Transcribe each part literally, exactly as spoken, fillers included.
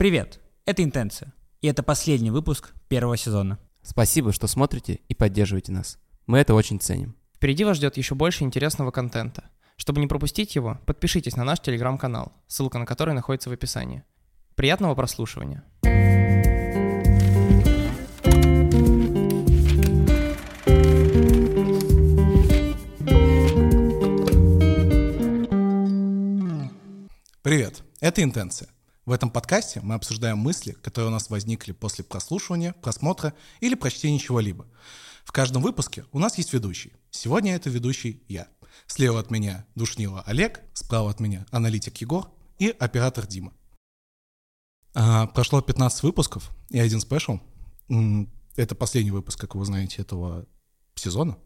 Привет, это «Интенция», и это последний выпуск первого сезона. Спасибо, что смотрите и поддерживаете нас. Мы это очень ценим. Впереди вас ждет еще больше интересного контента. Чтобы не пропустить его, подпишитесь на наш телеграм-канал, ссылка на который находится в описании. Приятного прослушивания. Привет, это «Интенция». В этом подкасте мы обсуждаем мысли, которые у нас возникли после прослушивания, просмотра или прочтения чего-либо. В каждом выпуске у нас есть ведущий. Сегодня это ведущий я. Слева от меня душнило Олег, справа от меня аналитик Егор и оператор Дима. А, прошло пятнадцать выпусков и один спешл. Это последний выпуск, как вы знаете, этого сезона.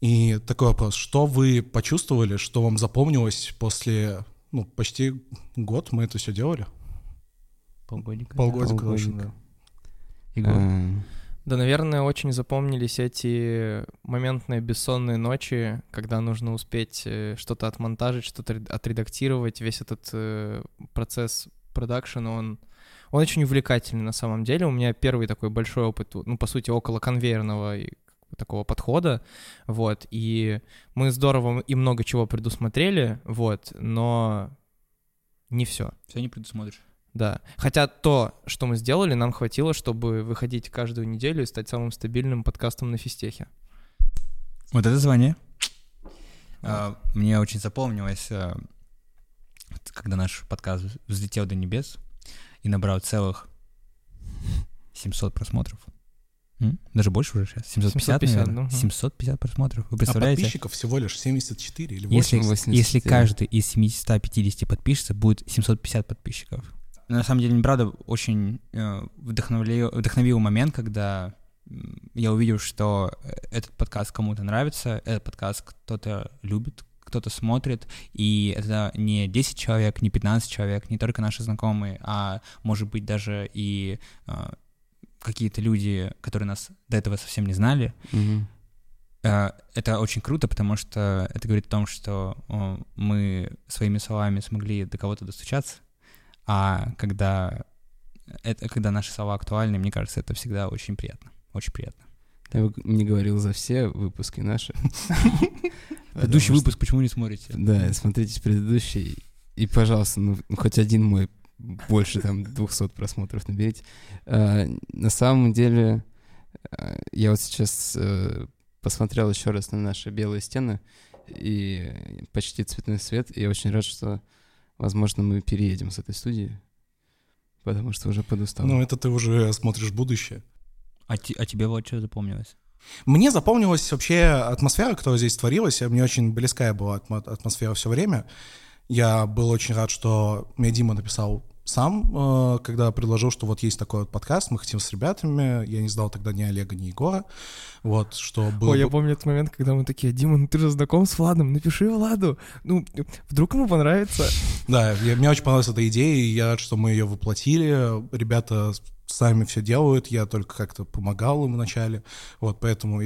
И такой вопрос. Что вы почувствовали, что вам запомнилось после... Ну, почти год мы это все делали. Полгодика. Полгодика. Полгодика. Да. А... да, наверное, очень запомнились эти моментные бессонные ночи, когда нужно успеть что-то отмонтажить, что-то отредактировать. Весь этот процесс продакшена, он, он очень увлекательный на самом деле. У меня первый такой большой опыт, ну, по сути, около конвейерного такого подхода, вот, и мы здорово и много чего предусмотрели, вот, но не все. Все не предусмотришь. Да, хотя то, что мы сделали, нам хватило, чтобы выходить каждую неделю и стать самым стабильным подкастом на физтехе. Вот это звание. А, мне очень запомнилось, когда наш подкаст взлетел до небес и набрал целых семьсот просмотров. Даже больше уже сейчас, семьсот пятьдесят, семьсот пятьдесят, наверное, угу. семьсот пятьдесят просмотров, вы представляете? А подписчиков всего лишь семьдесят четыре или восемьдесят. Если, если каждый из семьсот пятьдесят подпишется, будет семьсот пятьдесят подписчиков. На самом деле, правда, очень вдохновил, вдохновил момент, когда я увидел, что этот подкаст кому-то нравится, этот подкаст кто-то любит, кто-то смотрит, и это не десять человек, не пятнадцать человек, не только наши знакомые, а может быть даже и... какие-то люди, которые нас до этого совсем не знали. Угу. Это очень круто, потому что это говорит о том, что мы своими словами смогли до кого-то достучаться, а когда, это, когда наши слова актуальны, мне кажется, это всегда очень приятно, очень приятно. Я не говорил за все выпуски наши. Предыдущий выпуск почему не смотрите? Да, смотрите предыдущий, и, пожалуйста, ну хоть один мой больше там двухсот просмотров наберите. А, на самом деле, я вот сейчас а, посмотрел еще раз на наши белые стены и почти цветной свет, и я очень рад, что, возможно, мы переедем с этой студии, потому что уже подустал. Ну, это ты уже смотришь будущее. А, ти- а тебе, Влад, что запомнилось? Мне запомнилась вообще атмосфера, которая здесь творилась, мне очень близкая была атмосфера все время. Я был очень рад, что мне Дима написал сам, когда предложил, что вот есть такой вот подкаст, мы хотим с ребятами. Я не знал тогда ни Олега, ни Егора. Вот, что было... Ой, я помню этот момент, когда мы такие: Дима, ну ты же знаком с Владом, напиши Владу. Ну, вдруг ему понравится. Да, мне очень понравилась эта идея, и я рад, что мы ее воплотили. Ребята сами все делают, я только как-то помогал им вначале. Вот, поэтому...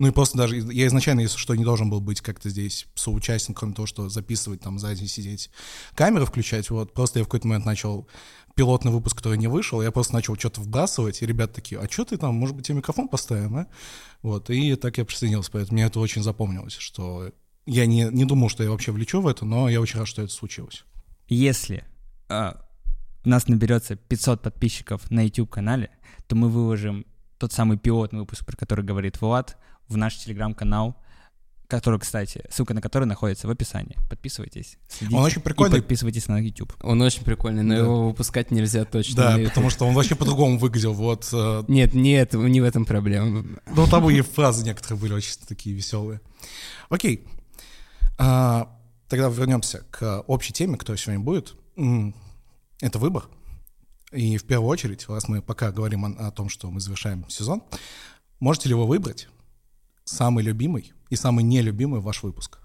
Ну и просто даже, я изначально, если что, не должен был быть как-то здесь соучастен, кроме того, что записывать там сзади, сидеть, камеры включать, вот, просто я в какой-то момент начал пилотный выпуск, который не вышел, я просто начал что-то вбрасывать, и ребята такие: а что ты там, может быть, тебе микрофон поставим, а? Вот, и так я присоединился, поэтому мне это очень запомнилось, что я не, не думал, что я вообще влечу в это, но я очень рад, что это случилось. Если а, у нас наберется пятьсот подписчиков на YouTube-канале, то мы выложим тот самый пилотный выпуск, про который говорит Влад, в наш телеграм-канал, который, кстати, ссылка на который находится в описании. Подписывайтесь. Следите, он очень прикольный. И подписывайтесь на YouTube. Он очень прикольный, но да, его выпускать нельзя точно. Да, потому что он вообще по-другому выглядел. Вот. Нет, нет, не в этом проблема. Ну, там и фразы некоторые были очень такие веселые. Окей. Тогда вернемся к общей теме, которая сегодня будет. Это выбор. И в первую очередь, раз мы пока говорим о, о том, что мы завершаем сезон, можете ли вы выбрать самый любимый и самый нелюбимый ваш выпуск?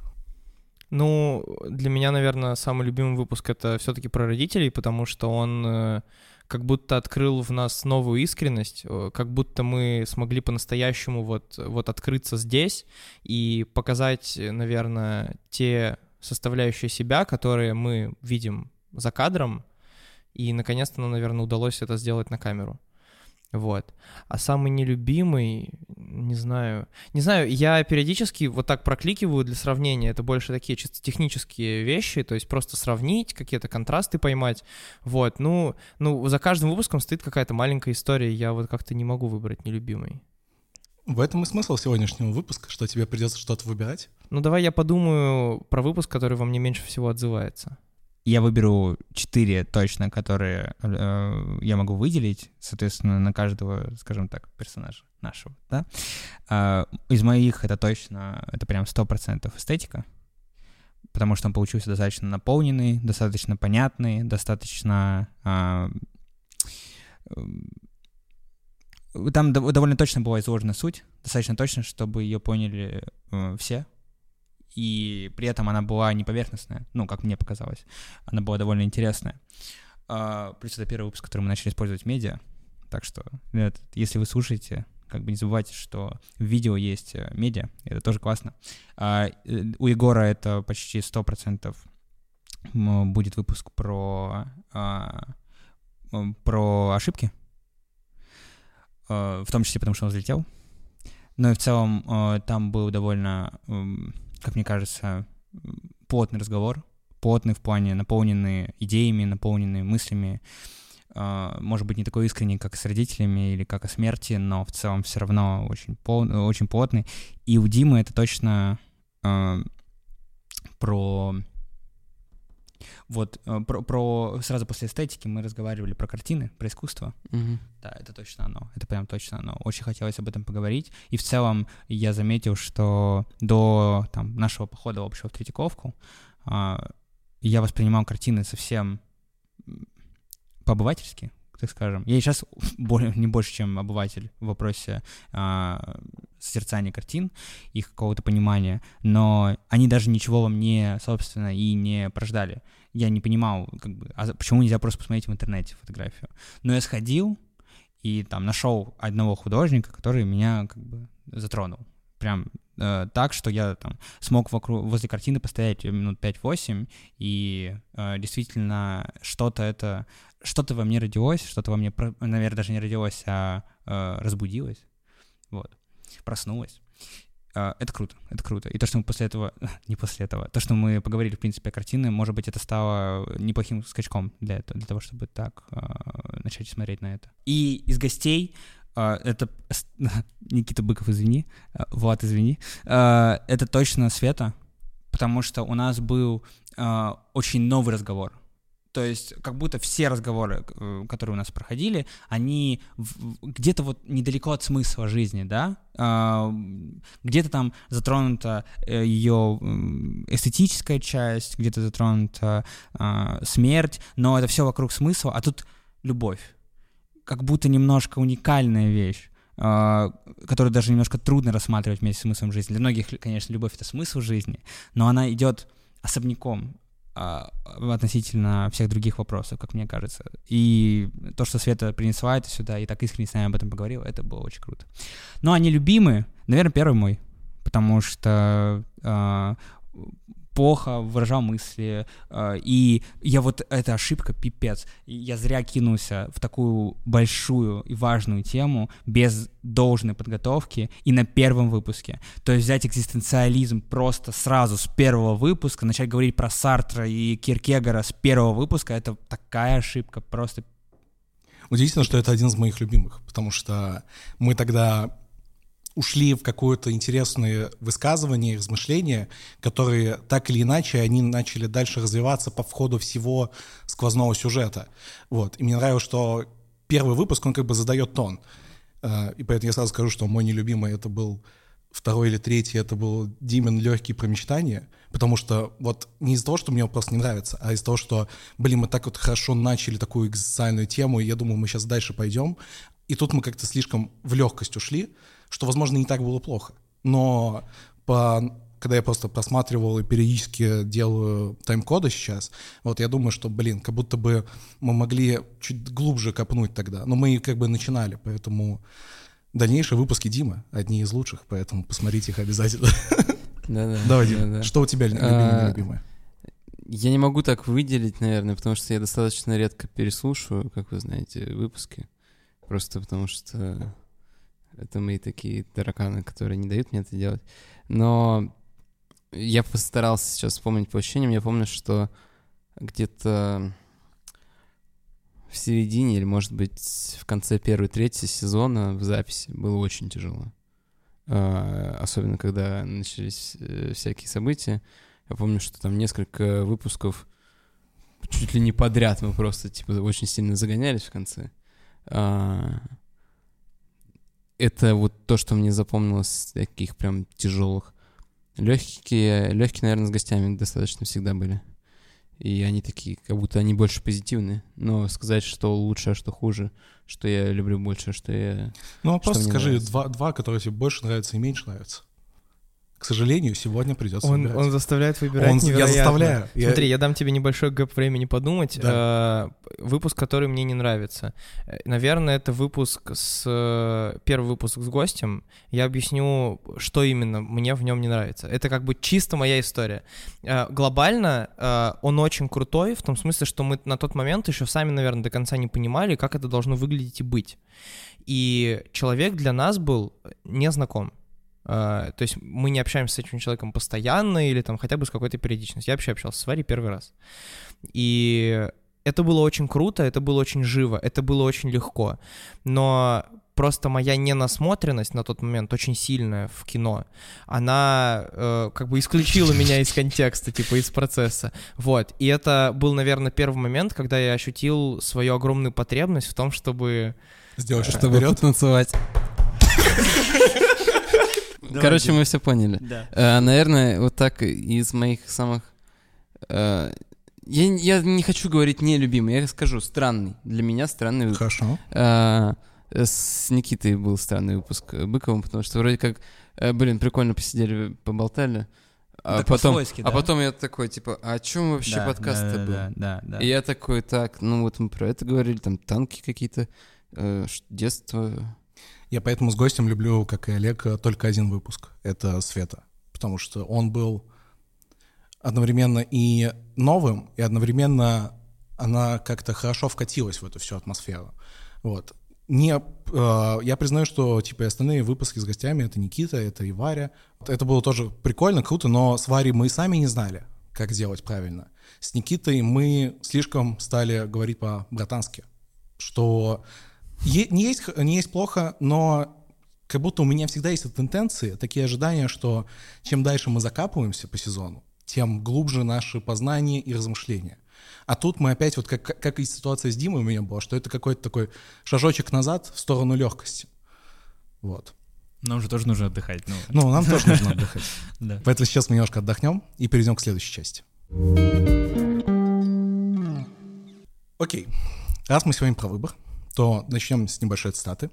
Ну, для меня, наверное, самый любимый выпуск — это все-таки про родителей, потому что он как будто открыл в нас новую искренность, как будто мы смогли по-настоящему вот, вот открыться здесь и показать, наверное, те составляющие себя, которые мы видим за кадром, И, наконец-то, нам, наверное, удалось это сделать на камеру. Вот. А самый нелюбимый, не знаю... Не знаю, я периодически вот так прокликиваю для сравнения. Это больше такие чисто технические вещи, то есть просто сравнить, какие-то контрасты поймать. Вот. Ну, ну за каждым выпуском стоит какая-то маленькая история. Я вот как-то не могу выбрать нелюбимый. В этом и смысл сегодняшнего выпуска, что тебе придется что-то выбирать. Ну, давай я подумаю про выпуск, который во мне меньше всего отзывается. Я выберу четыре точно, которые э, я могу выделить, соответственно, на каждого, скажем так, персонажа нашего, да. Э, из моих это точно, это прям сто процентов эстетика, потому что он получился достаточно наполненный, достаточно понятный, достаточно... Э, э, там дов- довольно точно была изложена суть, достаточно точно, чтобы ее поняли э, все. И при этом она была не поверхностная, ну, как мне показалось, она была довольно интересная. А, плюс это первый выпуск, который мы начали использовать в медиа, так что, нет, если вы слушаете, как бы не забывайте, что в видео есть медиа, это тоже классно. А, у Егора это почти сто процентов будет выпуск про, а, про ошибки, а, в том числе потому, что он взлетел. Но и в целом а, там был довольно... как мне кажется, плотный разговор, плотный в плане, наполненный идеями, наполненный мыслями, может быть, не такой искренний, как с родителями или как о смерти, но в целом все равно очень, пол, очень плотный. И у Димы это точно э, про... Вот, про, про... Сразу после эстетики мы разговаривали про картины, про искусство. Mm-hmm. Да, это точно оно, это прям точно оно. Очень хотелось об этом поговорить. И в целом я заметил, что до там, нашего похода общего в Третьяковку э, я воспринимал картины совсем по-обывательски, так скажем. Я сейчас более, не больше, чем обыватель в вопросе э, созерцания картин, их какого-то понимания, но они даже ничего во мне, собственно, и не порождали. Я не понимал, как бы, а почему нельзя просто посмотреть в интернете фотографию. Но я сходил и там нашел одного художника, который меня как бы затронул. Прям э, так, что я там смог вокруг, возле картины постоять минут пять-восемь, и э, действительно что-то это... Что-то во мне родилось, что-то во мне, наверное, даже не родилось, а э, разбудилось, вот, проснулось. Э, это круто, это круто. И то, что мы после этого, не после этого, то, что мы поговорили, в принципе, о картине, может быть, это стало неплохим скачком для этого, для того, чтобы так э, начать смотреть на это. И из гостей, э, это, Никита Быков, извини, э, Влад, извини, э, это точно Света, потому что у нас был э, очень новый разговор. То есть как будто все разговоры, которые у нас проходили, они где-то вот недалеко от смысла жизни, да? Где-то там затронута ее эстетическая часть, где-то затронута смерть, но это все вокруг смысла, а тут любовь. Как будто немножко уникальная вещь, которую даже немножко трудно рассматривать вместе с смыслом жизни. Для многих, конечно, любовь — это смысл жизни, но она идет особняком относительно всех других вопросов, как мне кажется. И то, что Света принесла это сюда и так искренне с нами об этом поговорила, это было очень круто. Но они любимые, наверное, первый мой, потому что э, плохо выражал мысли, э, и я вот, эта ошибка пипец, я зря кинулся в такую большую и важную тему без должной подготовки и на первом выпуске. То есть взять экзистенциализм просто сразу с первого выпуска, начать говорить про Сартра и Киркегора с первого выпуска, это такая ошибка, просто... Удивительно, что это один из моих любимых, потому что мы тогда ушли в какое-то интересное высказывание, размышления, которые так или иначе, они начали дальше развиваться по входу всего сквозного сюжета. Вот. И мне нравилось, что первый выпуск, он как бы задает тон. И поэтому я сразу скажу, что мой нелюбимый это был второй или третий, это был Димин «Легкие промечтания», потому что вот не из-за того, что мне просто не нравится, а из-за того, что, блин, мы так вот хорошо начали такую экзистенциальную тему, и я думаю, мы сейчас дальше пойдем. И тут мы как-то слишком в легкость ушли, что, возможно, не так было плохо. Но по... когда я просто просматривал и периодически делаю тайм-коды сейчас, вот я думаю, что, блин, как будто бы мы могли чуть глубже копнуть тогда. Но мы как бы начинали, поэтому дальнейшие выпуски Димы одни из лучших, поэтому посмотрите их обязательно. Давай, Дим, что у тебя любимое? Я не могу так выделить, наверное, потому что я достаточно редко переслушиваю, как вы знаете, выпуски. Просто потому что это мои такие тараканы, которые не дают мне это делать. Но я постарался сейчас вспомнить по ощущениям. Я помню, что где-то в середине или, может быть, в конце первой трети сезона в записи было очень тяжело. Особенно, когда начались всякие события. Я помню, что там несколько выпусков чуть ли не подряд мы просто типа очень сильно загонялись в конце. Это вот то, что мне запомнилось таких прям тяжелых. Легкие, легкие, наверное, с гостями достаточно всегда были. И они такие, как будто они больше позитивные. Но сказать, что лучше, а что хуже, что я люблю больше, что я... Ну, а просто скажи два, два, которые тебе больше нравятся и меньше нравятся. К сожалению, сегодня придется он, выбирать. Он заставляет выбирать он, невероятно. Я заставляю. Смотри, я... я дам тебе небольшой гэп времени подумать. Да. Выпуск, который мне не нравится. Наверное, это выпуск с... Первый выпуск с гостем. Я объясню, что именно мне в нем не нравится. Это как бы чисто моя история. Глобально он очень крутой, в том смысле, что мы на тот момент еще сами, наверное, до конца не понимали, как это должно выглядеть и быть. И человек для нас был незнаком. Uh, то есть мы не общаемся с этим человеком постоянно или там хотя бы с какой-то периодичностью. Я вообще общался с Варей первый раз. И это было очень круто, это было очень живо, это было очень легко. Но просто моя ненасмотренность на тот момент, очень сильная в кино, она uh, как бы исключила меня из контекста, типа из процесса. Вот. И это был, наверное, первый момент, когда я ощутил свою огромную потребность в том, чтобы... Сделать, чтобы рот танцевать. Короче, мы все поняли. Да. А, наверное, вот так из моих самых... А, я, я не хочу говорить нелюбимый, я скажу странный. Для меня странный выпуск. Хорошо. А, с Никитой был странный выпуск Быковым, потому что вроде как, блин, прикольно посидели, поболтали. А потом, да? а потом я такой, типа, а о чем вообще да, подкаст-то да, был? Да, да, да. И я такой, так, ну вот мы про это говорили, там танки какие-то, э, детство... Я поэтому с гостем люблю, как и Олег, только один выпуск. Это Света. Потому что он был одновременно и новым, и одновременно она как-то хорошо вкатилась в эту всю атмосферу. Вот. Не, э, я признаю, что типа остальные выпуски с гостями — это Никита, это и Варя. Это было тоже прикольно, круто, но с Варей мы сами не знали, как делать правильно. С Никитой мы слишком стали говорить по-братански, что... Е- не, есть, не есть плохо, но как будто у меня всегда есть интенции, такие ожидания, что чем дальше мы закапываемся по сезону, тем глубже наши познания и размышления. А тут мы опять, вот как, как и ситуация с Димой у меня была, что это какой-то такой шажочек назад в сторону легкости. Вот. Нам же тоже нужно отдыхать. Ну, ну нам тоже нужно отдыхать. Поэтому сейчас мы немножко отдохнем и перейдем к следующей части. Окей. Раз мы сегодня про выбор, то начнем с небольшой цитаты.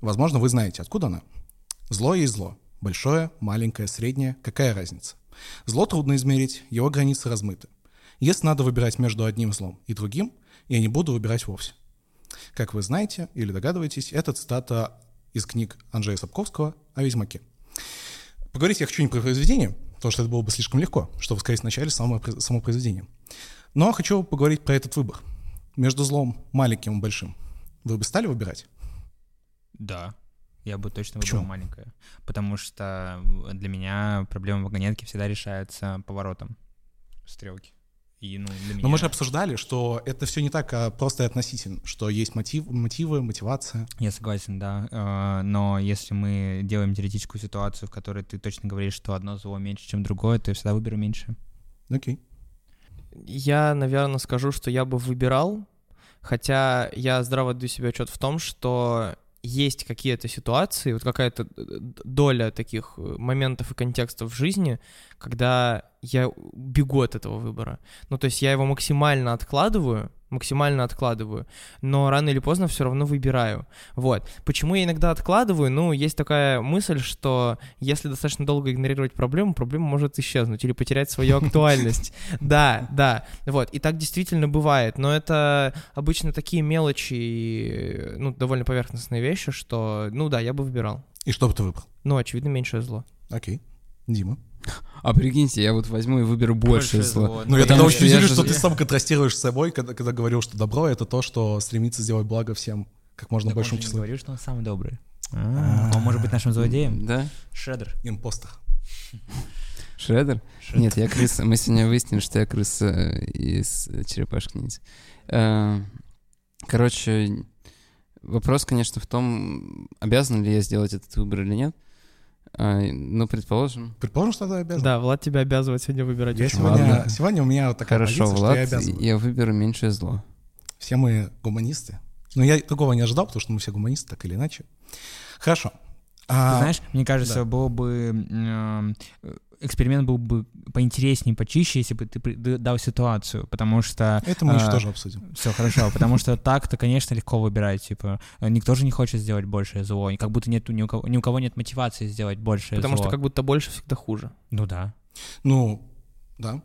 Возможно, вы знаете, откуда она. Зло есть зло. Большое, маленькое, среднее. Какая разница? Зло трудно измерить, его границы размыты. Если надо выбирать между одним злом и другим, я не буду выбирать вовсе. Как вы знаете или догадываетесь, это цитата из книг Андрея Сапковского о «Ведьмаке». Поговорить я хочу не про произведение, потому что это было бы слишком легко, чтобы сказать вначале само, само произведение. Но хочу поговорить про этот выбор. Между злом маленьким и большим. Вы бы стали выбирать? Да, я бы точно выбрал маленькое. Потому что для меня проблемы вагонетки всегда решаются поворотом стрелки. И, ну, для меня... Но мы же обсуждали, что это все не так, а просто относительно, что есть мотив, мотивы, мотивация. Я согласен, да. Но если мы делаем теоретическую ситуацию, в которой ты точно говоришь, что одно зло меньше, чем другое, то я всегда выберу меньше. Окей. Я, наверное, скажу, что я бы выбирал. Хотя я здраво даю себе отчет в том, что есть какие-то ситуации, вот какая-то доля таких моментов и контекстов в жизни, когда я бегу от этого выбора. Ну, то есть я его максимально откладываю, максимально откладываю, но рано или поздно все равно выбираю. Вот. Почему я иногда откладываю? Ну, есть такая мысль, что если достаточно долго игнорировать проблему, проблема может исчезнуть или потерять свою актуальность. Да, да. Вот. И так действительно бывает. Но это обычно такие мелочи, ну, довольно поверхностные вещи, что, ну да, я бы выбирал. И что бы ты выбрал? Ну, очевидно, меньшее зло. Окей. Дима. А прикиньте, я вот возьму и выберу больше, больше зло. Ну, это очень удивительно, что ты сам контрастируешь с собой, когда, когда говорил, что добро — это то, что стремится сделать благо всем, как можно так большему числу. Я говорю, что он самый добрый. А-а-а. Он может быть нашим злодеем? Да. Шреддер. Импостер. Шреддер? Шреддер? Нет, я крыса. Мы сегодня выяснили, что я крыса из «Черепашки-ниндзя». Короче, вопрос, конечно, в том, обязан ли я сделать этот выбор или нет. А, ну, предположим. Предположим, что ты обязан. Да, Влад тебя обязывает сегодня выбирать. Я сегодня, сегодня у меня вот такая Хорошо, позиция, Влад, что я обязан. Хорошо, Влад, я выберу меньшее зло. Все мы гуманисты. Но я такого не ожидал, потому что мы все гуманисты, так или иначе. Хорошо. А, ты знаешь, мне кажется, да. было бы... Э, эксперимент был бы поинтереснее, почище, если бы ты дал ситуацию, потому что... Это мы еще э, тоже обсудим. Все, хорошо, потому что так-то, конечно, легко выбирать, типа, никто же не хочет сделать большее зло, как будто нет, ни у кого, ни у кого нет мотивации сделать большее потому зло. Потому что как будто больше всегда хуже. Ну да. Ну, да.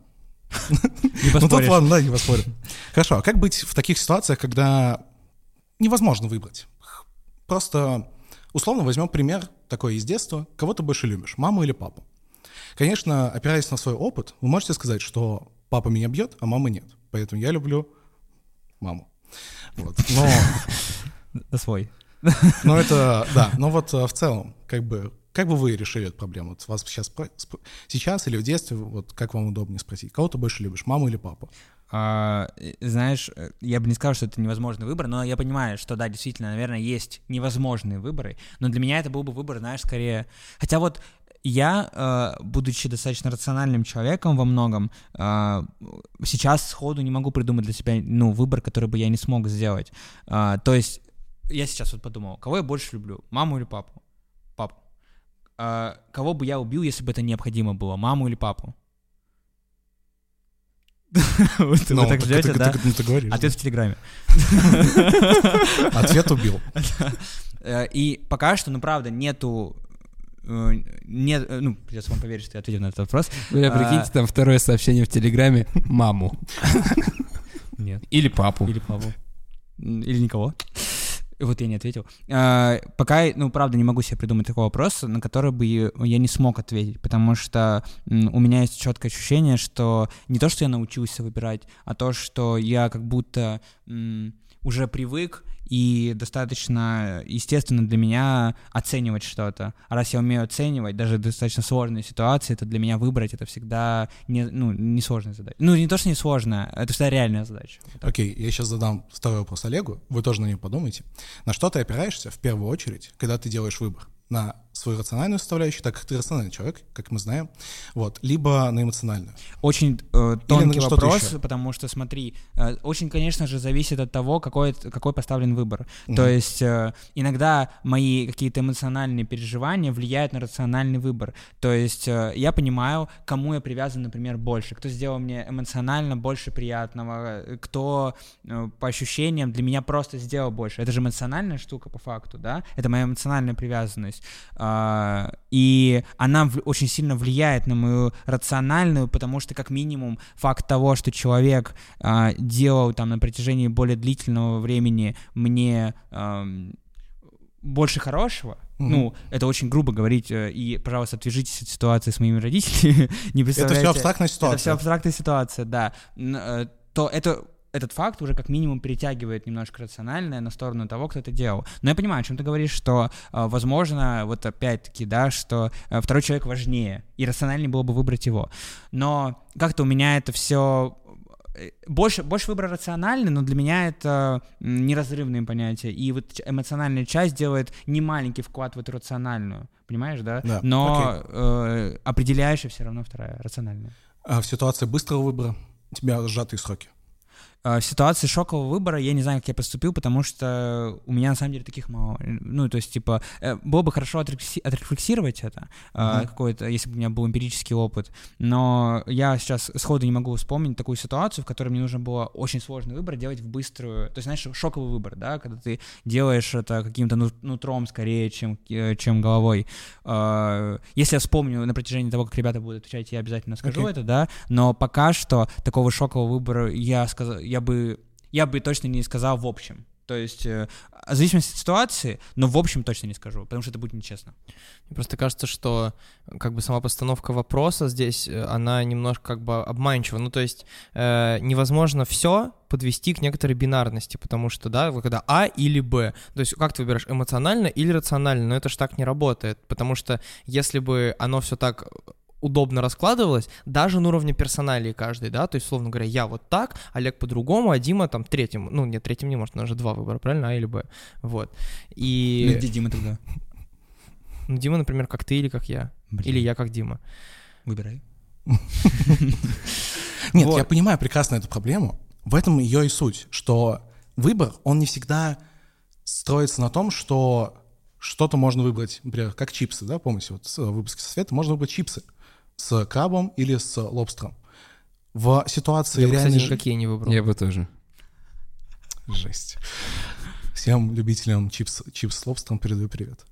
Не поспоришь. Ну тут ладно, да, не поспорим. Хорошо, а как быть в таких ситуациях, когда невозможно выбрать? Просто, условно, возьмем пример такой из детства. Кого ты больше любишь, маму или папу? Конечно, опираясь на свой опыт, вы можете сказать, что папа меня бьет, а мамы нет. Поэтому я люблю маму. Вот. Но... Свой. Но это, да. Но вот в целом, как бы, как бы вы решили эту проблему? Вот вас сейчас, сейчас или в детстве, вот как вам удобнее спросить? Кого ты больше любишь, маму или папу? А, знаешь, я бы не сказал, что это невозможный выбор, но я понимаю, что да, действительно, наверное, есть невозможные выборы. Но для меня это был бы выбор, знаешь, скорее... Хотя вот... Я, будучи достаточно рациональным человеком во многом, сейчас сходу не могу придумать для себя, ну, выбор, который бы я не смог сделать. То есть я сейчас вот подумал, кого я больше люблю, маму или папу? Папу. Кого бы я убил, если бы это необходимо было, маму или папу? Вы так ждете, да? Ответ в Телеграме. Ответ убил. И пока что, ну, правда, нету... Нет, ну, придется вам поверить, что я ответил на этот вопрос. Бля, прикиньте, там второе сообщение в Телеграме. Маму. Нет. Или папу. Или папу. Или никого. Вот я не ответил. Пока, ну, правда, не могу себе придумать такого вопроса, на который бы я не смог ответить, потому что у меня есть четкое ощущение, что не то, что я научился выбирать, а то, что я как будто уже привык и достаточно естественно для меня оценивать что-то. А раз я умею оценивать даже достаточно сложные ситуации, то для меня выбрать это всегда не, ну, несложная задача. Ну, не то, что несложная, это всегда реальная задача. Окей, okay, я сейчас задам второй вопрос Олегу, вы тоже на него подумайте. На что ты опираешься в первую очередь, когда ты делаешь выбор? На свою рациональную составляющую, так как ты рациональный человек, как мы знаем, вот, либо на эмоциональную. Очень э, тонкий вопрос, потому что, смотри, э, очень, конечно же, зависит от того, какой, какой поставлен выбор. Угу. То есть э, иногда мои какие-то эмоциональные переживания влияют на рациональный выбор. То есть э, я понимаю, кому я привязан, например, больше, кто сделал мне эмоционально больше приятного, кто э, по ощущениям для меня просто сделал больше. Это же эмоциональная штука по факту, да? Это моя эмоциональная привязанность. И она очень сильно влияет на мою рациональную, потому что как минимум факт того, что человек делал там на протяжении более длительного времени мне больше хорошего, mm-hmm. ну, это очень грубо говорить, и, пожалуйста, отвяжитесь от ситуации с моими родителями, не представляете... Это все абстрактная ситуация. Это все абстрактная ситуация, да. То это... Этот факт уже как минимум перетягивает немножко рациональное на сторону того, кто это делал. Но я понимаю, о чем ты говоришь, что, возможно, вот опять-таки, да, что второй человек важнее, и рациональнее было бы выбрать его. Но как-то у меня это все... Больше, больше выбора рациональный, но для меня это неразрывные понятия. И вот эмоциональная часть делает немаленький вклад в эту рациональную, понимаешь, да? Да. Но э, определяющая все равно вторая, рациональная. А в ситуации быстрого выбора у тебя сжатые сроки? В ситуации шокового выбора я не знаю, как я поступил, потому что у меня на самом деле таких мало. Ну, то есть, типа, было бы хорошо отрефлекси- отрефлексировать это, mm-hmm. какой-то, если бы у меня был эмпирический опыт. Но я сейчас сходу не могу вспомнить такую ситуацию, в которой мне нужно было очень сложный выбор делать в быструю. То есть, знаешь, шоковый выбор, да, когда ты делаешь это каким-то нутром скорее, чем, чем головой. Если я вспомню на протяжении того, как ребята будут отвечать, я обязательно скажу okay. это, да. Но пока что такого шокового выбора я сказал. Я бы, я бы точно не сказал в общем. То есть э, в зависимости от ситуации, но в общем точно не скажу, потому что это будет нечестно. Мне просто кажется, что как бы сама постановка вопроса здесь, она немножко как бы обманчива. Ну, то есть э, невозможно все подвести к некоторой бинарности, потому что, да, когда А или Б, то есть как ты выбираешь, эмоционально или рационально, но это ж так не работает, потому что если бы оно все так... удобно раскладывалось, даже на уровне персоналии каждой, да, то есть, условно говоря, я вот так, Олег по-другому, а Дима там третьим, ну, нет, третьим не может, у нас же два выбора, правильно, А или Б, вот, и... Ну, где Дима тогда? Ну, Дима, например, как ты или как я, Блин. Или я как Дима. Выбирай. Нет, я понимаю прекрасно эту проблему, в этом ее и суть, что выбор, он не всегда строится на том, что что-то можно выбрать, например, как чипсы, да, помните, вот в выпуске со Светой можно выбрать чипсы с крабом или с лобстером. В ситуации я реально... Я бы, кстати, никакие не выбрал. Я бы тоже. Жесть. Всем любителям чипс, чипс с лобстером передаю привет.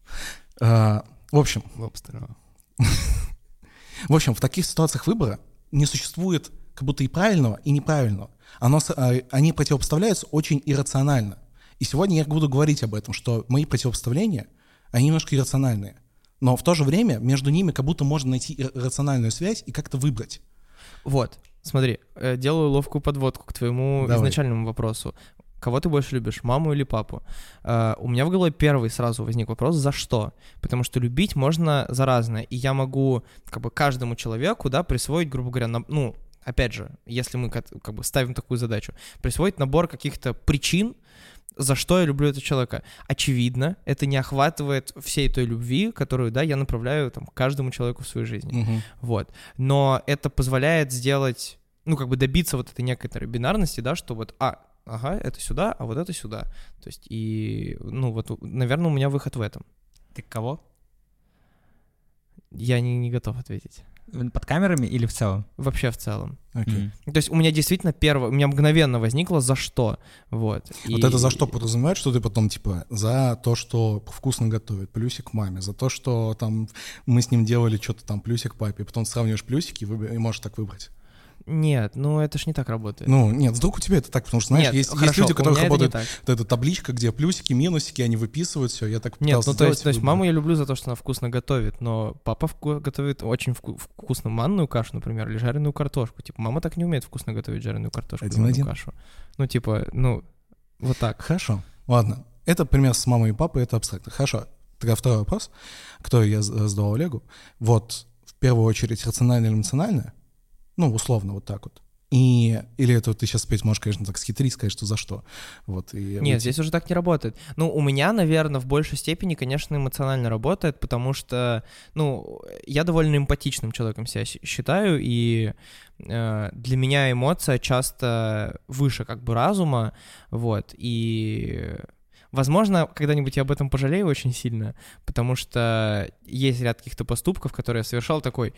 А, в общем... Лобстера. В общем, в таких ситуациях выбора не существует как будто и правильного, и неправильного. Оно, они противопоставляются очень иррационально. И сегодня я буду говорить об этом, что мои противопоставления, они немножко иррациональные. Но в то же время между ними как будто можно найти рациональную связь и как-то выбрать. Вот, смотри, делаю ловкую подводку к твоему Давай. изначальному вопросу. Кого ты больше любишь, маму или папу? Uh, у меня в голове первый сразу возник вопрос, за что? Потому что любить можно за разное. И я могу как бы каждому человеку, да, присвоить, грубо говоря, на, ну, опять же, если мы как, как бы ставим такую задачу, присвоить набор каких-то причин, за что я люблю этого человека. Очевидно, это не охватывает всей той любви, которую, да, я направляю там, каждому человеку в своей жизни. Угу. Вот. Но это позволяет сделать, ну, как бы добиться вот этой некоторой бинарности, да, что вот, а, ага, это сюда, а вот это сюда. То есть, и, ну, вот, наверное, у меня выход в этом. Ты кого? Я не, не готов ответить. Под камерами или в целом? Вообще в целом. Okay. Mm-hmm. То есть у меня действительно первое, у меня мгновенно возникло за что. Вот, и... вот это за что подразумевает, что ты потом типа за то, что вкусно готовит, плюсик маме, за то, что там мы с ним делали что-то там, плюсик папе, и потом сравниваешь плюсики и, выб... и можешь так выбрать. Нет, ну это ж не так работает. Ну нет, вдруг у тебя это так, потому что, знаешь, нет, есть, хорошо, есть люди, у которых работают вот эта табличка, где плюсики, минусики, они выписывают все, я так пытался. Нет, ну то есть, то есть маму я люблю за то, что она вкусно готовит, но папа вку- готовит очень вку- вкусно манную кашу, например, или жареную картошку. Типа мама так не умеет вкусно готовить жареную картошку, один манную один. Кашу. Ну типа, ну вот так. Хорошо, ладно. Это пример с мамой и папой, это абстрактно. Хорошо, тогда второй вопрос, который я задал Олегу. Вот в первую очередь рациональное или эмоциональное? Ну, условно, вот так вот. И, или это вот ты сейчас опять можешь, конечно, так схитрить, сказать, что за что. Вот, и... Нет, здесь уже так не работает. Ну, у меня, наверное, в большей степени, конечно, эмоционально работает, потому что, ну, я довольно эмпатичным человеком себя считаю, и э, для меня эмоция часто выше как бы разума, вот, и... Возможно, когда-нибудь я об этом пожалею очень сильно, потому что есть ряд каких-то поступков, которые я совершал такой...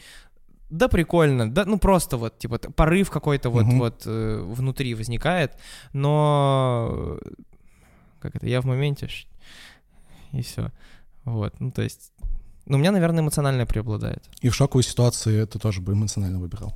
Да, прикольно, да, ну просто вот, типа, порыв какой-то вот, угу. вот э, внутри возникает, но как это, я в моменте, и все, вот, ну то есть, ну у меня, наверное, эмоционально преобладает. И в шоковой ситуации ты тоже бы эмоционально выбирал?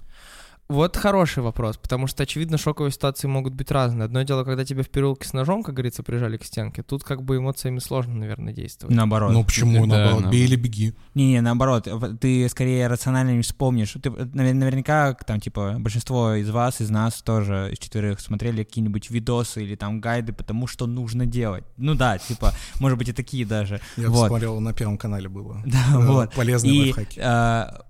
Вот хороший вопрос, потому что, очевидно, шоковые ситуации могут быть разные. Одно дело, когда тебя в переулке с ножом, как говорится, прижали к стенке, тут как бы эмоциями сложно, наверное, действовать. Наоборот. Ну почему это, наоборот? Да, бей или беги. Не-не, наоборот, ты скорее рационально не вспомнишь. Ты наверняка, там, типа, большинство из вас, из нас тоже, из четверых, смотрели какие-нибудь видосы или там гайды по тому, что нужно делать. Ну да, типа, может быть и такие даже. Я вот. Посмотрел, на Первом канале было. Да, вот. Полезные и, лайфхаки. А-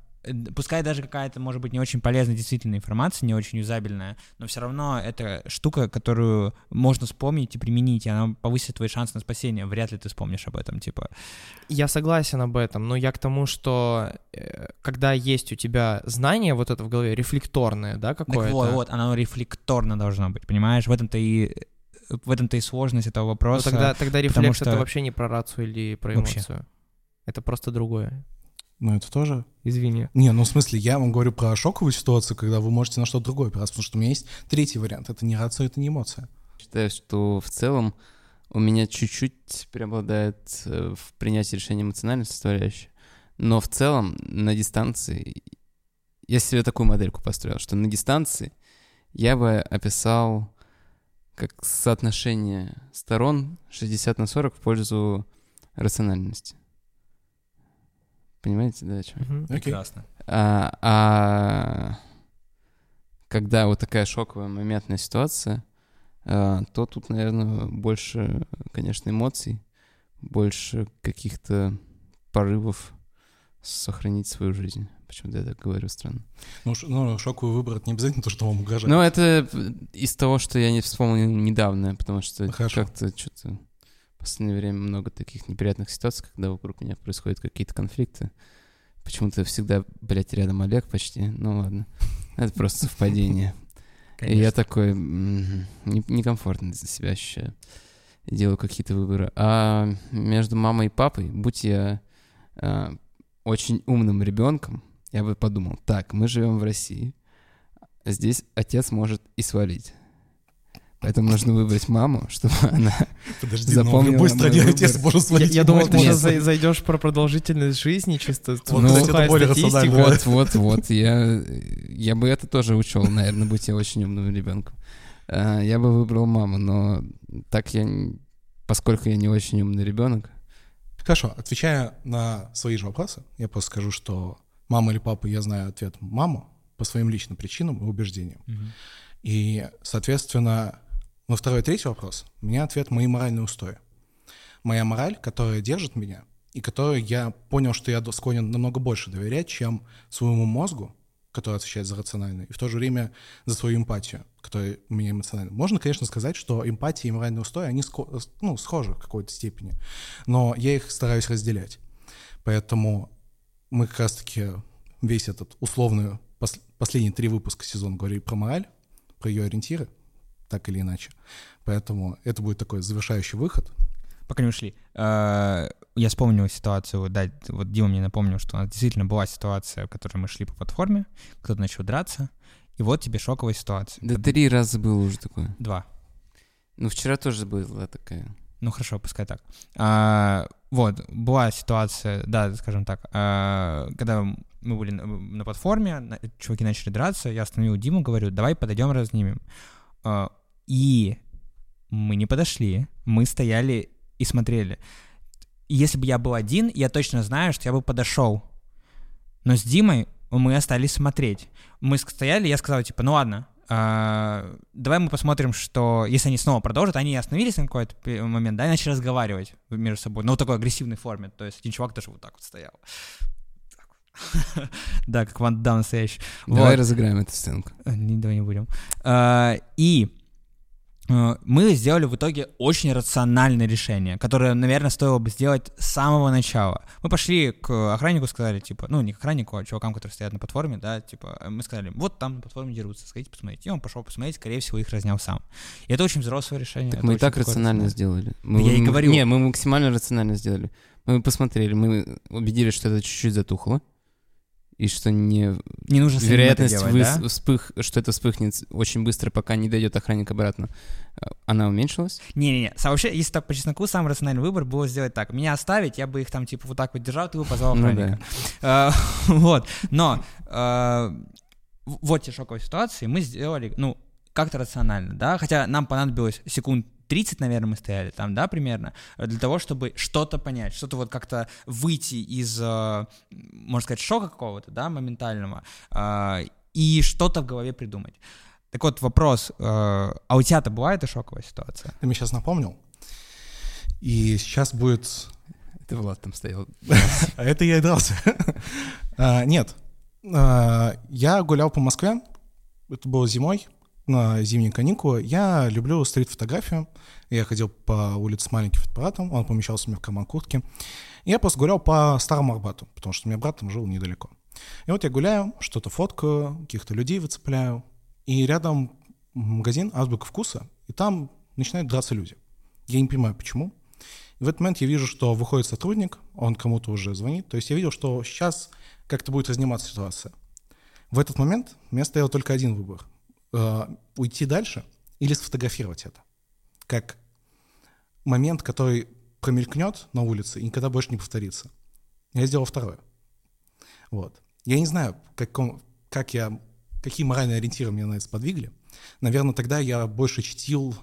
Пускай даже какая-то, может быть, не очень полезная действительно информация, не очень юзабельная, но все равно это штука, которую можно вспомнить и применить, и она повысит твои шансы на спасение. Вряд ли ты вспомнишь об этом, типа. Я согласен об этом, но я к тому, что когда есть у тебя знание вот это в голове, рефлекторное, да, какое-то... Так вот, вот, оно рефлекторно должно быть, понимаешь? В этом-то и... В этом-то и сложность этого вопроса. Тогда, тогда рефлекс — это вообще не про рацию или про эмоцию. Вообще. Это просто другое. Ну, это тоже... Извини. Не, ну, в смысле, я вам говорю про шоковую ситуацию, когда вы можете на что-то другое опираться, потому что у меня есть третий вариант. Это не рация, это не эмоция. Считаю, что в целом у меня чуть-чуть преобладает в принятии решения эмоциональной составляющей. Но в целом на дистанции... Я себе такую модельку построил, что на дистанции я бы описал как соотношение сторон шестьдесят на сорок в пользу рациональности. Понимаете, да, о чем? Mm-hmm. Okay. Прекрасно. А, а когда вот такая шоковая моментная ситуация, а, то тут, наверное, больше, конечно, эмоций, больше каких-то порывов сохранить свою жизнь. Почему-то я так говорю странно. Ну, ш- ну шоковый выбор — это не обязательно то, что вам угрожает. Ну, это из того, что я не вспомнил недавно, потому что Хорошо. как-то что-то в последнее время много таких неприятных ситуаций, когда вокруг меня происходят какие-то конфликты. Почему-то всегда, блядь, рядом Олег почти. Ну, ладно. Это просто совпадение. И я такой некомфортно для себя ощущаю. Делаю какие-то выборы. А между мамой и папой, будь я очень умным ребенком, я бы подумал, так, мы живем в России, здесь отец может и свалить. Поэтому нужно выбрать маму, чтобы она Подожди, запомнила. Подожди, в любой стране отец может свалить. Я, я думал, ты сейчас зайдешь про продолжительность жизни чисто. Вот, ну, кстати, это более рационально. Вот, вот, вот. Я, я бы это тоже учел, наверное, будь я очень умным ребенком. Я бы выбрал маму, но так я, поскольку я не очень умный ребенок. Хорошо, отвечая на свои же вопросы, я просто скажу, что мама или папа, я знаю ответ мама по своим личным причинам и убеждениям. Угу. И, соответственно, на второй и третий вопрос у меня ответ мои моральные устои. Моя мораль, которая держит меня, и которой я понял, что я склонен намного больше доверять, чем своему мозгу, который отвечает за рациональное, и в то же время за свою эмпатию, которая у меня эмоциональна. Можно, конечно, сказать, что эмпатия и моральные устои, они ско- ну, схожи в какой-то степени, но я их стараюсь разделять. Поэтому мы как раз-таки весь этот условный, пос- последний три выпуска сезона говорили про мораль, про ее ориентиры, так или иначе. Поэтому это будет такой завершающий выход. Пока не ушли. Я вспомнил ситуацию, да, вот Дима мне напомнил, что у нас действительно была ситуация, в которой мы шли по платформе, кто-то начал драться, и вот тебе шоковая ситуация. Да Под... три раза было уже такое. Два. Ну, вчера тоже была такая. Ну, хорошо, пускай так. А, вот, была ситуация, да, скажем так, а, когда мы были на, на платформе, чуваки начали драться, я остановил Диму, говорю, давай подойдем, разнимем. А, и мы не подошли, мы стояли и смотрели. Если бы я был один, я точно знаю, что я бы подошел. Но с Димой мы остались смотреть. Мы стояли, я сказал, типа, ну ладно, э, давай мы посмотрим, что... Если они снова продолжат, они остановились на какой-то момент, да, и начали разговаривать между собой. Ну, в такой агрессивной форме. То есть один чувак даже вот так вот стоял. Да, как Ван Дамм настоящий. Давай разыграем эту сценку. Давай не будем. И... мы сделали в итоге очень рациональное решение, которое, наверное, стоило бы сделать с самого начала. Мы пошли к охраннику, сказали, типа, ну, не к охраннику, а чувакам, которые стоят на платформе, да, типа, мы сказали, вот там на платформе дерутся, сходите посмотреть. И он пошел посмотреть, скорее всего, их разнял сам. И это очень взрослое решение. Так мы и так рационально разное. Сделали. Мы, я и говорю. Не, мы максимально рационально сделали. Мы посмотрели, мы убедились, что это чуть-чуть затухло, и что не, не нужно вероятность, это делать, выс... да? вспых... что это вспыхнет очень быстро, пока не дойдет охранник обратно, она уменьшилась? Не-не-не, вообще, если так по чесноку, самый рациональный выбор было сделать так. Меня оставить, я бы их там типа вот так вот держал, ты бы позвал охранника. Вот, но вот те шоковые ситуации мы сделали, ну, как-то рационально, да, хотя нам понадобилось секунд тридцать, наверное, мы стояли там, да, примерно, для того, чтобы что-то понять, что-то вот как-то выйти из, можно сказать, шока какого-то, да, моментального, и что-то в голове придумать. Так вот, вопрос, а у тебя-то была эта шоковая ситуация? Ты мне сейчас напомнил, и сейчас будет... Это Влад там стоял. А это я и дрался. Нет, я гулял по Москве, это было зимой, на зимние каникулы. Я люблю стрит-фотографию. Я ходил по улице с маленьким фотоаппаратом, он помещался у меня в карман куртки. Я просто гулял по Старому Арбату, потому что у меня брат там жил недалеко. И вот я гуляю, что-то фоткаю, каких-то людей выцепляю, и рядом магазин «Азбука вкуса», и там начинают драться люди. Я не понимаю, почему. И в этот момент я вижу, что выходит сотрудник, он кому-то уже звонит, то есть я видел, что сейчас как-то будет разниматься ситуация. В этот момент у меня стоял только один выбор. Уйти дальше или сфотографировать это, как момент, который промелькнет на улице и никогда больше не повторится. Я сделал второе. Вот. Я не знаю, каком, как я, какие моральные ориентиры меня на это сподвигли. Наверное, тогда я больше чтил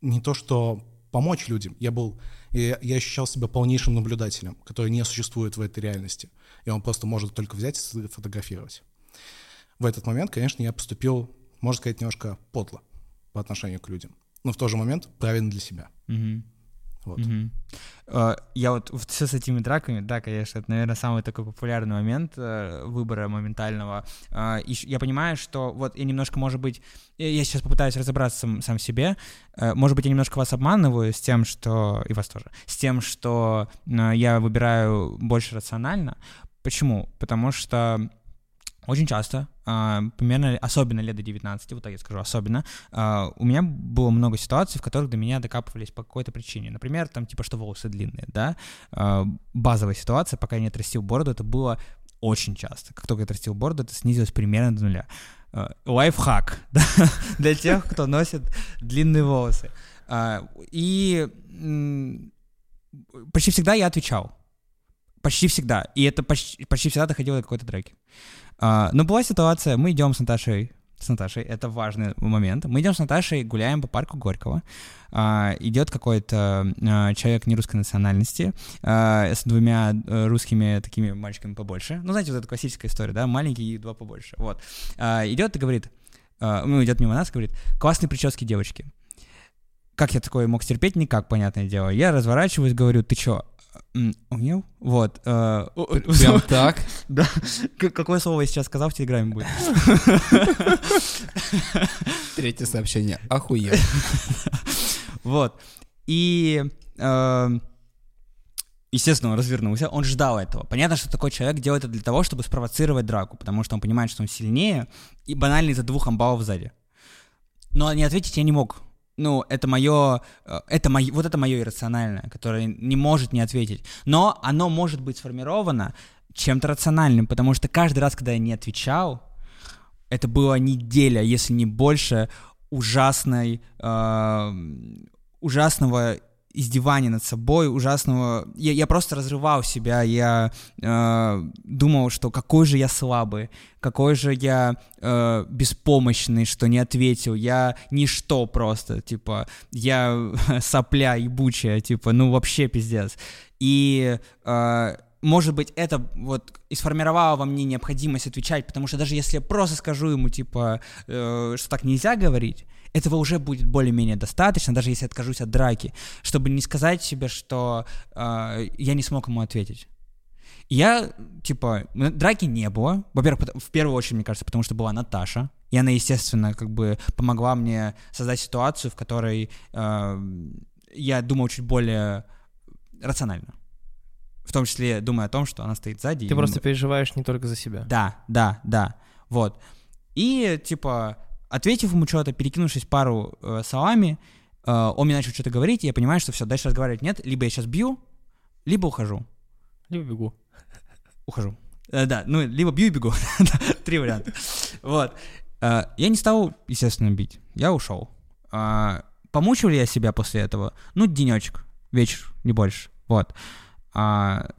не то что помочь людям, я был, я, я ощущал себя полнейшим наблюдателем, который не существует в этой реальности, и он просто может только взять и фотографировать. В этот момент, конечно, я поступил, можно сказать, немножко подло по отношению к людям, но в тот же момент правильно для себя. Mm-hmm. Вот. Mm-hmm. Uh, я вот все с этими драками, да, конечно, это, наверное, самый такой популярный момент uh, выбора моментального. Uh, и я понимаю, что вот я немножко, может быть, я сейчас попытаюсь разобраться сам, сам в себе, uh, может быть, я немножко вас обманываю с тем, что, и вас тоже, с тем, что uh, я выбираю больше рационально. Почему? Потому что очень часто, примерно, особенно лет до девятнадцати, вот так я скажу, особенно, у меня было много ситуаций, в которых до меня докапывались по какой-то причине. Например, там типа, что волосы длинные, да. Базовая ситуация, пока я не отрастил бороду, это было очень часто. Как только я отрастил бороду, это снизилось примерно до нуля. Лайфхак, да, для тех, кто носит длинные волосы. И почти всегда я отвечал. Почти всегда. И это почти, почти всегда доходило до какой-то драки. Uh, но была ситуация, мы идем с Наташей, с Наташей, это важный момент, мы идем с Наташей, гуляем по парку Горького, uh, идет какой-то uh, человек нерусской национальности uh, с двумя uh, русскими такими мальчиками побольше, ну, знаете, вот эта классическая история, да, маленький и два побольше, вот, uh, идет и говорит, uh, ну, идет мимо нас, говорит, классные прически, девочки. Как я такое мог терпеть? Никак, понятное дело. Я разворачиваюсь, говорю, ты чё, умел? Вот. Прям так? Да. Какое слово я сейчас сказал, в Телеграме будет? Третье сообщение. Охуел. Вот. И... Естественно, он развернулся, он ждал этого. Понятно, что такой человек делает это для того, чтобы спровоцировать драку, потому что он понимает, что он сильнее, и банально из-за двух амбалов сзади. Но не ответить я не мог. Ну, это мое, это мое, вот это мое иррациональное, которое не может не ответить. Но оно может быть сформировано чем-то рациональным, потому что каждый раз, когда я не отвечал, это была неделя, если не больше, ужасной, э, ужасного издевания над собой, ужасного... Я, я просто разрывал себя, я э, думал, что какой же я слабый, какой же я э, беспомощный, что не ответил, я ничто просто, типа, я сопля ебучая, типа, ну вообще пиздец. И, э, может быть, это вот и сформировало во мне необходимость отвечать, потому что даже если я просто скажу ему, типа, э, что так нельзя говорить, этого уже будет более-менее достаточно, даже если откажусь от драки, чтобы не сказать себе, что э, я не смог ему ответить. Я, типа, драки не было. Во-первых, в первую очередь, мне кажется, потому что была Наташа, и она, естественно, как бы помогла мне создать ситуацию, в которой э, я думал чуть более рационально. В том числе думая о том, что она стоит сзади. Ты и... просто переживаешь не только за себя. Да, да, да. Вот. И, типа... Ответив ему что-то, перекинувшись пару э, словами, э, он мне начал что-то говорить, и я понимаю, что все, дальше разговаривать нет. Либо я сейчас бью, либо ухожу. Либо бегу. Ухожу. Э, да, ну, либо бью и бегу. Три варианта. Вот. Э, я не стал, естественно, бить. Я ушел. Э, помучил ли я себя после этого? Ну, денечек, вечер, не больше. Вот. Э,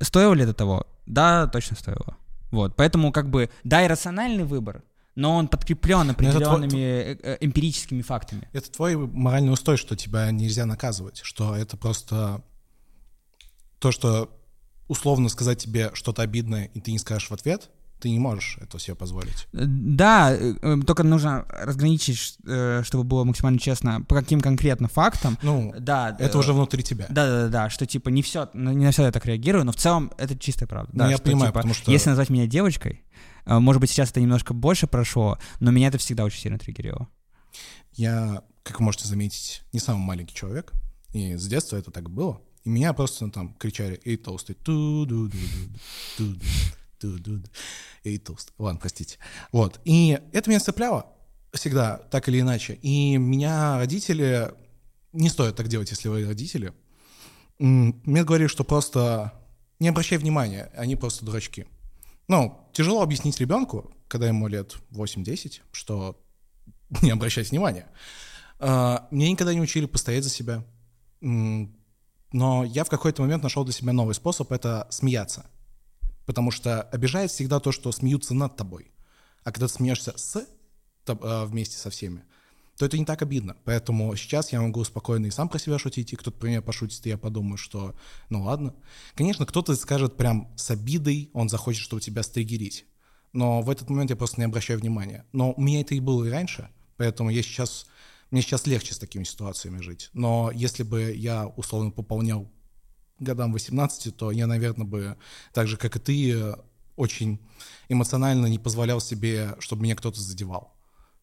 стоило ли это того? Да, точно стоило. Вот. Поэтому, как бы, да, иррациональный выбор, но он подкреплен определенными твой, эмпирическими фактами. Это твой моральный устой, что тебя нельзя наказывать, что это просто то, что условно сказать тебе что-то обидное, и ты не скажешь в ответ, ты не можешь этого себе позволить. Да, только нужно разграничить, чтобы было максимально честно, по каким конкретно фактам. Ну, да, это уже внутри тебя. Да-да-да, что типа не, все, не на все я так реагирую, но в целом это чистая правда. Ну, да, я что, понимаю, типа, потому что... Если назвать меня девочкой, может быть, сейчас это немножко больше прошло, но меня это всегда очень сильно триггерило. Я, как вы можете заметить, не самый маленький человек, и с детства это так было. И меня просто там кричали «Эй, толстый!» «Эй, толстый!» Ладно, простите. Вот. И это меня цепляло всегда, так или иначе. И меня родители... Не стоит так делать, если вы родители. Мне говорили, что просто не обращай внимания, они просто дурачки. Ну, тяжело объяснить ребенку, когда ему лет восемь-десять, что не обращать внимания. Меня никогда не учили постоять за себя. Но я в какой-то момент нашел для себя новый способ — это смеяться. Потому что обижает всегда то, что смеются над тобой. А когда ты смеешься с, вместе со всеми, то это не так обидно. Поэтому сейчас я могу спокойно и сам про себя шутить, и кто-то про меня пошутит, и я подумаю, что ну ладно. Конечно, кто-то скажет прям с обидой, он захочет, чтобы тебя стригерить. Но в этот момент я просто не обращаю внимания. Но у меня это и было и раньше, поэтому я сейчас, мне сейчас легче с такими ситуациями жить. Но если бы я, условно, пополнял годам восемнадцати, то я, наверное, бы так же, как и ты, очень эмоционально не позволял себе, чтобы меня кто-то задевал.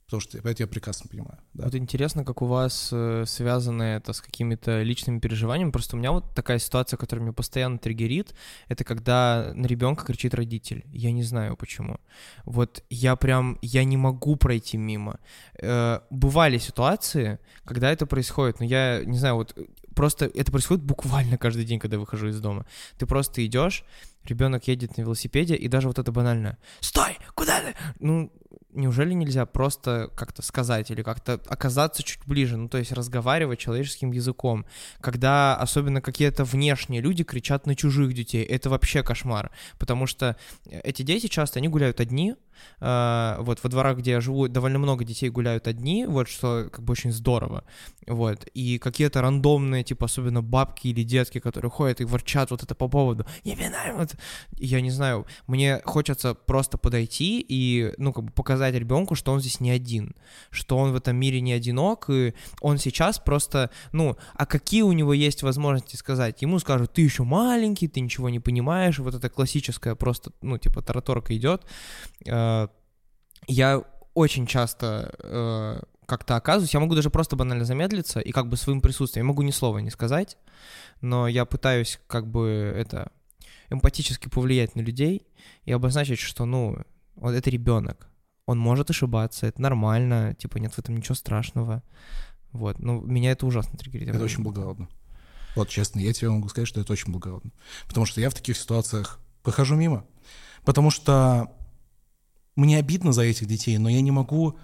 Потому что это я прекрасно понимаю. Да. Вот интересно, как у вас э, связано это с какими-то личными переживаниями. Просто у меня вот такая ситуация, которая меня постоянно триггерит, это когда на ребенка кричит родитель. Я не знаю почему. Вот я прям, я не могу пройти мимо. Э, бывали ситуации, когда это происходит, но я не знаю, вот просто это происходит буквально каждый день, когда я выхожу из дома. Ты просто идешь, ребенок едет на велосипеде, и даже вот это банально. Стой! Куда ты? Ну... Неужели нельзя просто как-то сказать или как-то оказаться чуть ближе, ну, то есть разговаривать человеческим языком, когда особенно какие-то внешние люди кричат на чужих детей, это вообще кошмар, потому что эти дети часто, они гуляют одни, э, вот во дворах, где я живу, довольно много детей гуляют одни, вот, что как бы очень здорово, вот, и какие-то рандомные, типа, особенно бабки или детки, которые ходят и ворчат вот это по поводу, я не знаю, вот, я не знаю, мне хочется просто подойти и, ну, как бы показать ребенку, что он здесь не один, что он в этом мире не одинок, и он сейчас просто, ну, а какие у него есть возможности сказать? Ему скажут, ты еще маленький, ты ничего не понимаешь, вот это классическая просто, ну, типа, тараторка идет. Я очень часто как-то оказываюсь, я могу даже просто банально замедлиться и как бы своим присутствием, я могу ни слова не сказать, но я пытаюсь как бы это эмпатически повлиять на людей и обозначить, что, ну, вот это ребенок. Он может ошибаться, это нормально, типа нет в этом ничего страшного. Вот, но меня это ужасно триггерит. Это очень благородно. Вот, честно, я тебе могу сказать, что это очень благородно. Потому что я в таких ситуациях прохожу мимо. Потому что мне обидно за этих детей, но я не могу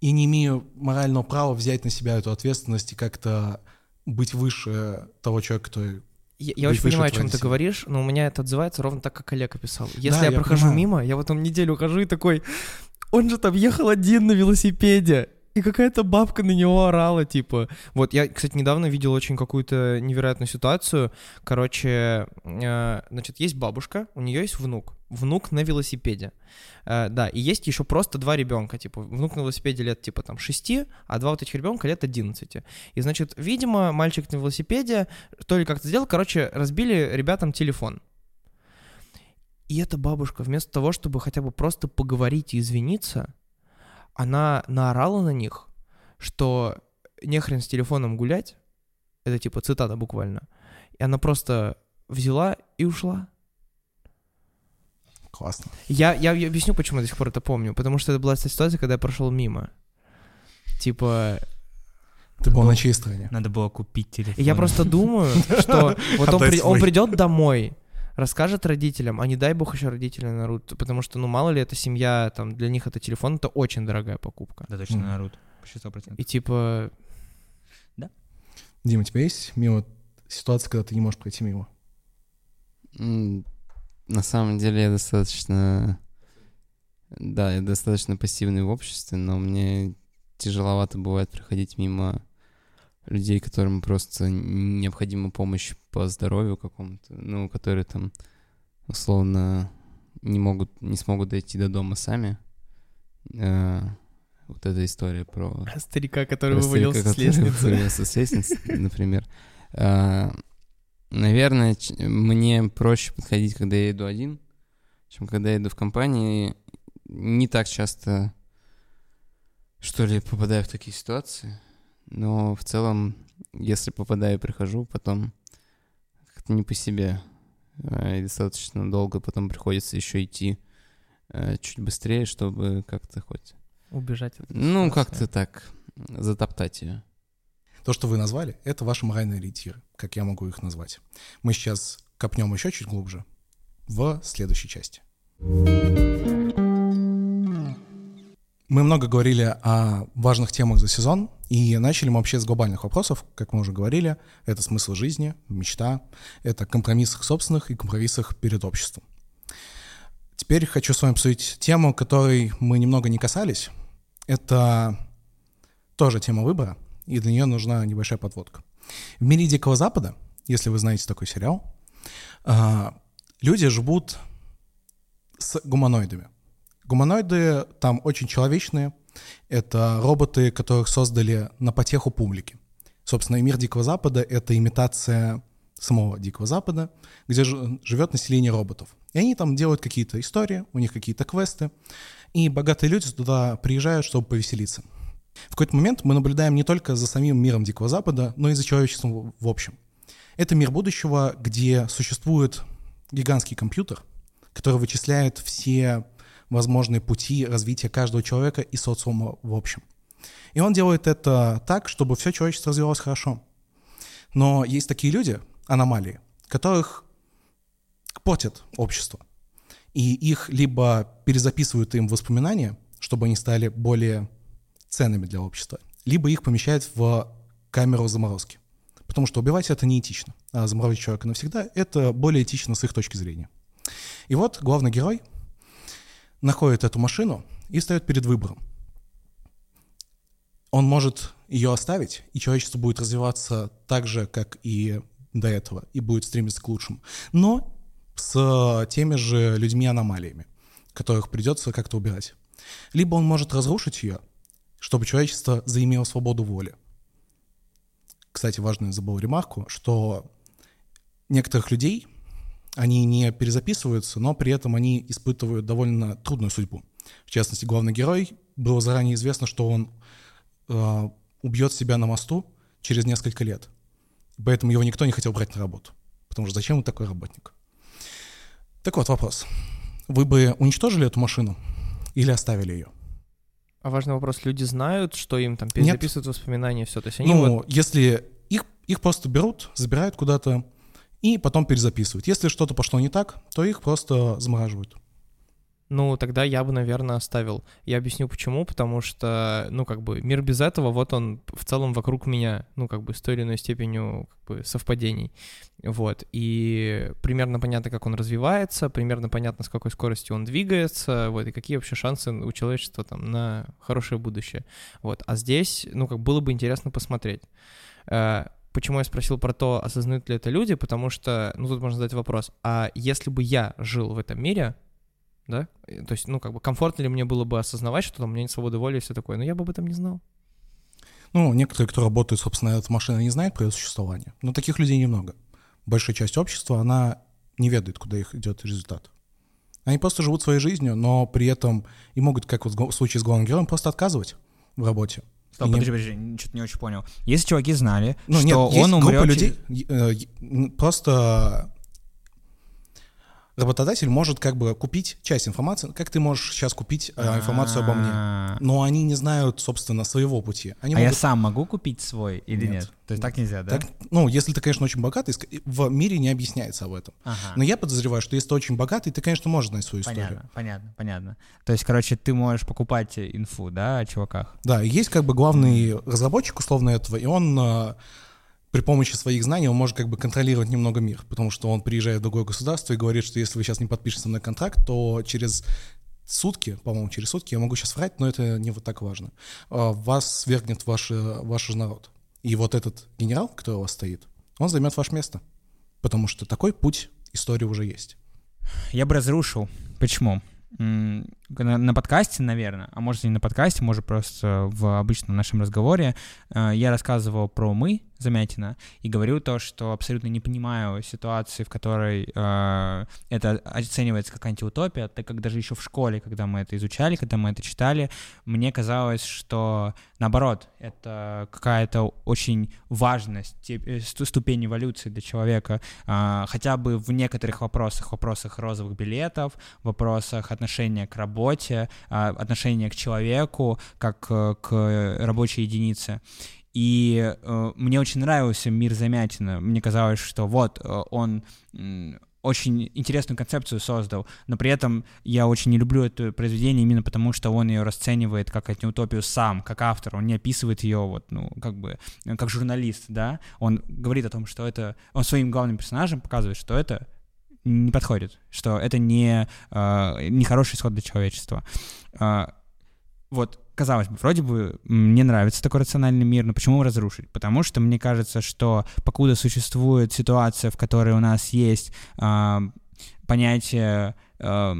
и не имею морального права взять на себя эту ответственность и как-то быть выше того человека, который... Я, я очень понимаю, о чем ты говоришь, но у меня это отзывается ровно так, как Олег описал. Если да, я, я прохожу понимаю. мимо, я вот там неделю хожу и такой... Он же там ехал один на велосипеде, и какая-то бабка на него орала, типа. Вот, я, кстати, недавно видел очень какую-то невероятную ситуацию. Короче, э, значит, есть бабушка, у нее есть внук. Внук на велосипеде. Э, да, и есть еще просто два ребенка, типа. Внук на велосипеде лет, типа, там, шести, а два вот этих ребенка лет одиннадцати. И, значит, видимо, мальчик на велосипеде то ли как-то сделал, короче, разбили ребятам телефон. И эта бабушка, вместо того, чтобы хотя бы просто поговорить и извиниться, она наорала на них, что нехрен с телефоном гулять, это типа цитата буквально, и она просто взяла и ушла. Классно. Я, я, я объясню, почему я до сих пор это помню, потому что это была та ситуация, когда я прошел мимо. Типа... Ты был на чьей стороне? Надо было купить телефон. И я просто думаю, что вот он придет домой... Расскажет родителям, а не дай бог еще родители нарут, потому что, ну, мало ли, эта семья, там, для них это телефон, это очень дорогая покупка. Да, точно, mm. нарут, почти сто процентов. И типа... Да. Дима, у тебя есть мимо ситуация, когда ты не можешь пройти мимо? Mm, на самом деле я достаточно... Да, я достаточно пассивный в обществе, но мне тяжеловато бывает проходить мимо... людей, которым просто необходима помощь по здоровью какому-то, ну, которые там, условно, не могут, не смогут дойти до дома сами. Э-э- вот эта история про... Старика, который про вывалился старика, с лестницы. Который вывалился с лестницы, например. Э-э- наверное, ч- мне проще подходить, когда я иду один, чем когда я иду в компании. Не так часто, что ли, попадаю в такие ситуации. Но в целом, если попадаю и прихожу, потом как-то не по себе. И достаточно долго потом приходится еще идти чуть быстрее, чтобы как-то хоть... Убежать от ситуации. Ну, как-то так, затоптать ее. То, что вы назвали, это ваши моральные ориентиры, как я могу их назвать. Мы сейчас копнем еще чуть глубже в следующей части. Мы много говорили о важных темах за сезон, и начали мы вообще с глобальных вопросов, как мы уже говорили. Это смысл жизни, мечта, это компромиссах собственных и компромиссах перед обществом. Теперь хочу с вами обсудить тему, которой мы немного не касались. Это тоже тема выбора, и для нее нужна небольшая подводка. В мире Дикого Запада, если вы знаете такой сериал, люди живут с гуманоидами. Гуманоиды там очень человечные. Это роботы, которых создали на потеху публики. Собственно, и мир Дикого Запада — это имитация самого Дикого Запада, где живет население роботов. И они там делают какие-то истории, у них какие-то квесты. И богатые люди туда приезжают, чтобы повеселиться. В какой-то момент мы наблюдаем не только за самим миром Дикого Запада, но и за человечеством в общем. Это мир будущего, где существует гигантский компьютер, который вычисляет все возможные пути развития каждого человека и социума в общем. И он делает это так, чтобы все человечество развивалось хорошо. Но есть такие люди, аномалии, которых портят общество. И их либо перезаписывают им воспоминания, чтобы они стали более ценными для общества, либо их помещают в камеру заморозки. Потому что убивать это неэтично. А заморозить человека навсегда — это более этично с их точки зрения. И вот главный герой находит эту машину и встает перед выбором. Он может ее оставить, и человечество будет развиваться так же, как и до этого, и будет стремиться к лучшему. Но с теми же людьми-аномалиями, которых придется как-то убирать. Либо он может разрушить ее, чтобы человечество заимело свободу воли. Кстати, важную забыл ремарку, что некоторых людей, они не перезаписываются, но при этом они испытывают довольно трудную судьбу. В частности, главный герой, было заранее известно, что он э, убьет себя на мосту через несколько лет. Поэтому его никто не хотел брать на работу. Потому что зачем он такой работник? Так вот, вопрос. Вы бы уничтожили эту машину или оставили ее? А важный вопрос. Люди знают, что им там перезаписывают Нет. воспоминания, все. То есть они ну, вот... если их, их просто берут, забирают куда-то и потом перезаписывают. Если что-то пошло не так, то их просто замораживают. Ну, тогда я бы, наверное, оставил. Я объясню, почему. Потому что, ну, как бы, мир без этого, вот он в целом вокруг меня, ну, как бы, с той или иной степенью, как бы, совпадений. Вот. И примерно понятно, как он развивается, примерно понятно, с какой скоростью он двигается, вот, и какие вообще шансы у человечества, там, на хорошее будущее. Вот. А здесь, ну, как было бы интересно посмотреть. Почему я спросил про то, осознают ли это люди, потому что, ну, тут можно задать вопрос, а если бы я жил в этом мире, да, то есть, ну, как бы, комфортно ли мне было бы осознавать, что там у меня нет свободы воли и все такое, но я бы об этом не знал. Ну, некоторые, кто работают, собственно, эта машина не знает про ее существование, но таких людей немного. Большая часть общества, она не ведает, куда их идет результат. Они просто живут своей жизнью, но при этом и могут, как вот в случае с главным героем, просто отказывать в работе. Стоп, подожди, подожди, что-то не очень понял. Если чуваки знали, ну, что нет, он умрет... Группа людей, просто... Работодатель может как бы купить часть информации, как ты можешь сейчас купить э, информацию обо мне. Но они не знают, собственно, своего пути. Они а могут... я сам могу купить свой или нет? нет? То есть так нельзя, да? Так, ну, если ты, конечно, очень богатый, в мире не объясняется об этом. Ага. Но я подозреваю, что если ты очень богатый, ты, конечно, можешь знать свою понятно, историю. Понятно, понятно. То есть, короче, ты можешь покупать инфу, да, о чуваках? Да, есть как бы главный разработчик условно этого, и он... При помощи своих знаний он может как бы контролировать немного мир, потому что он приезжает в другое государство и говорит, что если вы сейчас не подпишете со мной контракт, то через сутки, по-моему, через сутки, я могу сейчас врать, но это не вот так важно, вас свергнет ваш, ваш народ. И вот этот генерал, который у вас стоит, он займет ваше место, потому что такой путь истории уже есть. Я бы разрушил. Почему? На, на подкасте, наверное, а может и не на подкасте, может просто в обычном нашем разговоре, э, я рассказывал про «Мы» Замятина и говорил то, что абсолютно не понимаю ситуации, в которой э, это оценивается как антиутопия, так как даже еще в школе, когда мы это изучали, когда мы это читали, мне казалось, что наоборот, это какая-то очень важная ступень эволюции для человека, э, хотя бы в некоторых вопросах, вопросах розовых билетов, вопросах отношения к работе, отношение к человеку, как к рабочей единице. И мне очень нравился мир Замятина. Мне казалось, что вот он очень интересную концепцию создал, но при этом я очень не люблю это произведение именно потому, что он ее расценивает как антиутопию сам, как автор, он не описывает ее вот, ну, как бы, как журналист, да, он говорит о том, что это, он своим главным персонажем показывает, что это не подходит, что это не, э, не хороший исход для человечества. Э, вот, казалось бы, вроде бы мне нравится такой рациональный мир, но почему его разрушить? Потому что мне кажется, что покуда существует ситуация, в которой у нас есть э, понятие... Э,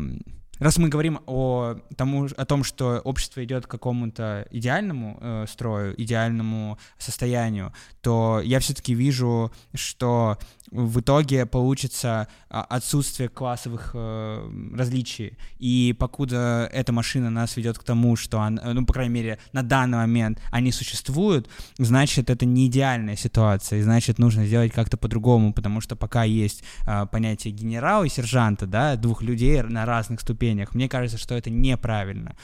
Раз мы говорим о, тому, о том, что общество идет к какому-то идеальному э, строю, идеальному состоянию, то я все-таки вижу, что в итоге получится отсутствие классовых э, различий. И покуда эта машина нас ведет к тому, что, он, ну, по крайней мере, на данный момент они существуют, значит, это не идеальная ситуация, и значит, нужно сделать как-то по-другому, потому что пока есть э, понятие генерала и сержанта, да, двух людей на разных ступенях, мне кажется, что это неправильно.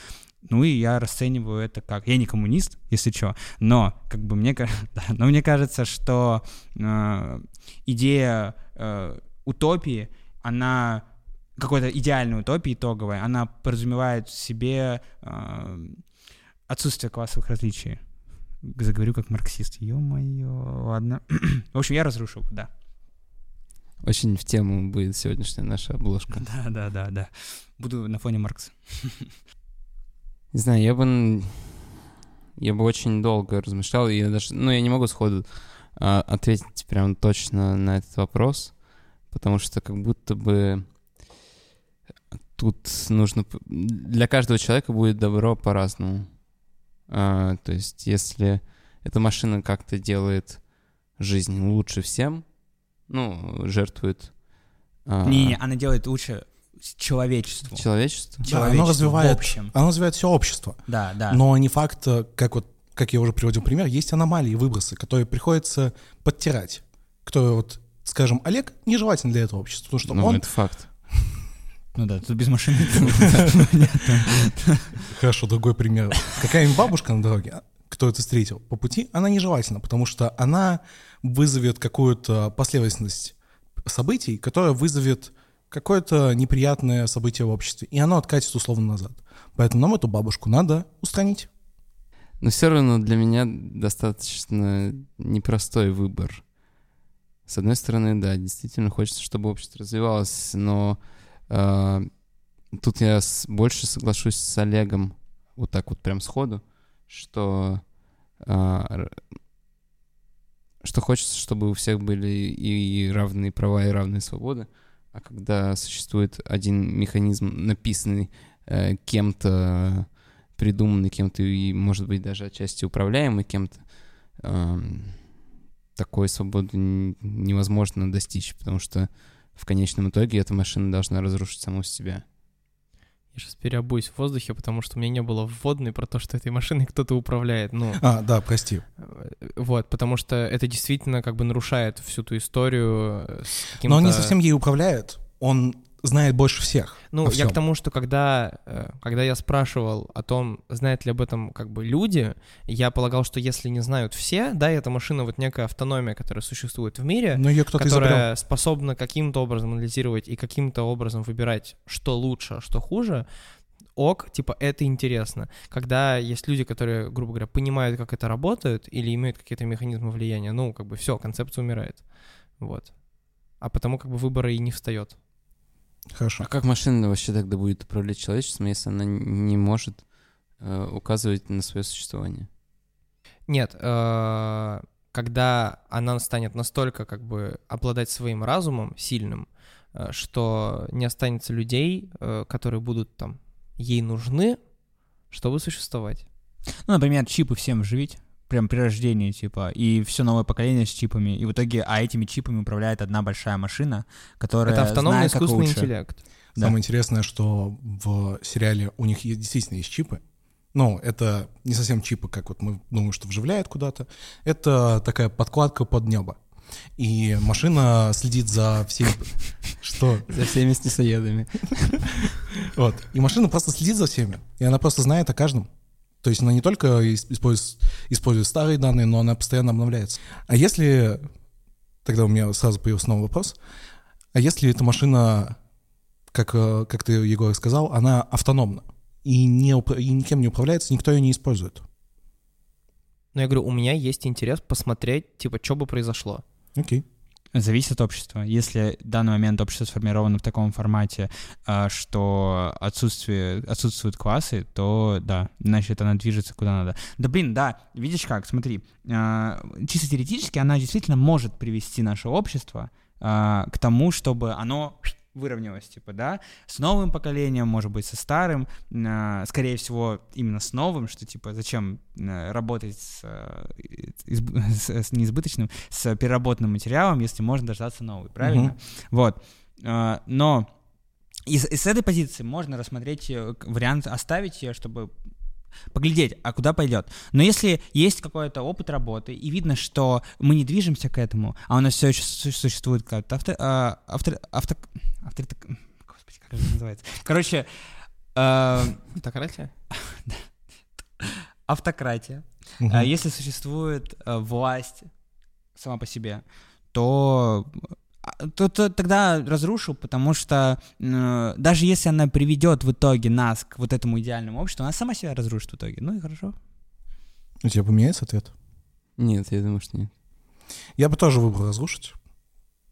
Ну и я расцениваю это как... Я не коммунист, если что, но, как бы мне... но мне кажется, что э, идея э, утопии, она... какой-то идеальной утопии итоговой, она подразумевает в себе э, отсутствие классовых различий. Заговорю как марксист. Ё-моё, ладно. В общем, я разрушу, да. Очень в тему будет сегодняшняя наша обложка. Да-да-да-да. Буду на фоне Маркса. Не знаю, я бы... Я бы очень долго размышлял, и я даже... Ну, я не могу сходу а, ответить прям точно на этот вопрос, потому что как будто бы тут нужно... Для каждого человека будет добро по-разному. А, то есть, если эта машина как-то делает жизнь лучше всем, ну, жертвует... Не-не, а... она делает лучше человечеству. Человечеству? Да, оно развивает, в общем. Оно развивает все общество. Да, да. Но не факт, как, вот, как я уже приводил пример, есть аномалии, выбросы, которые приходится подтирать. Кто, вот, скажем, Олег нежелателен для этого общества, потому что ну, он... это факт. Ну да, тут без машины. Хорошо, другой пример. Какая-нибудь бабушка на дороге... кто это встретил по пути, она нежелательна, потому что она вызовет какую-то последовательность событий, которая вызовет какое-то неприятное событие в обществе, и оно откатится условно назад. Поэтому нам эту бабушку надо устранить. Но все равно для меня достаточно непростой выбор. С одной стороны, да, действительно хочется, чтобы общество развивалось, но э, тут я больше соглашусь с Олегом вот так вот прям сходу, что, а, что хочется, чтобы у всех были и равные права, и равные свободы. А когда существует один механизм, написанный э, кем-то, придуманный кем-то, и, может быть, даже отчасти управляемый кем-то, э, такой свободы невозможно достичь, потому что в конечном итоге эта машина должна разрушить саму себя. Я сейчас переобуюсь в воздухе, потому что у меня не было вводной про то, что этой машиной кто-то управляет. Ну, а, да, прости. Вот, потому что это действительно как бы нарушает всю ту историю с каким-то... Но он не совсем ей управляет, он знает больше всех. Ну, я к тому, что когда, когда я спрашивал о том, знают ли об этом как бы люди, я полагал, что если не знают все, да, эта машина вот некая автономия, которая существует в мире, которая изобрел. Способна каким-то образом анализировать и каким-то образом выбирать, что лучше, что хуже, ок, типа, это интересно. Когда есть люди, которые, грубо говоря, понимают, как это работает или имеют какие-то механизмы влияния, ну, как бы все, концепция умирает. Вот. А потому как бы выбора и не встает. Хорошо. А как машина вообще тогда будет управлять человечеством, если она не может э, указывать на свое существование? Нет, э, когда она станет настолько как бы обладать своим разумом сильным, э, что не останется людей, э, которые будут там ей нужны, чтобы существовать. Ну, например, чипы всем вживить. Прям при рождении, типа, и все новое поколение с чипами, и в итоге, а этими чипами управляет одна большая машина, которая... Это автономный искусственный интеллект. Да. Самое интересное, что в сериале у них действительно есть чипы, но это не совсем чипы, как вот мы думаем, что вживляют куда-то, это такая подкладка под небо. И машина следит за всеми... Что? За всеми снесоедами. Вот. И машина просто следит за всеми, и она просто знает о каждом. То есть она не только использует, использует старые данные, но она постоянно обновляется. А если... Тогда у меня сразу появился новый вопрос. А если эта машина, как, как ты, Егор, сказал, она автономна и, не, и никем не управляется, никто ее не использует? Ну, я говорю, у меня есть интерес посмотреть, типа, что бы произошло. Окей. зависит от общества. Если в данный момент общество сформировано в таком формате, что отсутствие, отсутствуют классы, то да, значит, она движется куда надо. Да блин, да, видишь как, смотри, чисто теоретически она действительно может привести наше общество к тому, чтобы оно... выровнялось, типа, да, с новым поколением, может быть, со старым, э, скорее всего, именно с новым, что, типа, зачем э, работать с, э, изб... с неизбыточным, с переработанным материалом, если можно дождаться новый, правильно? Mm-hmm. Вот, э, но и, и с этой позиции можно рассмотреть вариант, оставить ее, чтобы поглядеть, а куда пойдет. Но если есть какой-то опыт работы, и видно, что мы не движемся к этому, а у нас все еще существует как-то автор... автор... автор... автор... Господи, как это называется? Короче... Автократия? Автократия. Если существует власть сама по себе, то... То, то тогда разрушу, потому что э, даже если она приведет в итоге нас к вот этому идеальному обществу, она сама себя разрушит в итоге. Ну и хорошо. У тебя поменяется ответ? Нет, я думаю, что нет. Я бы тоже выбрал разрушить,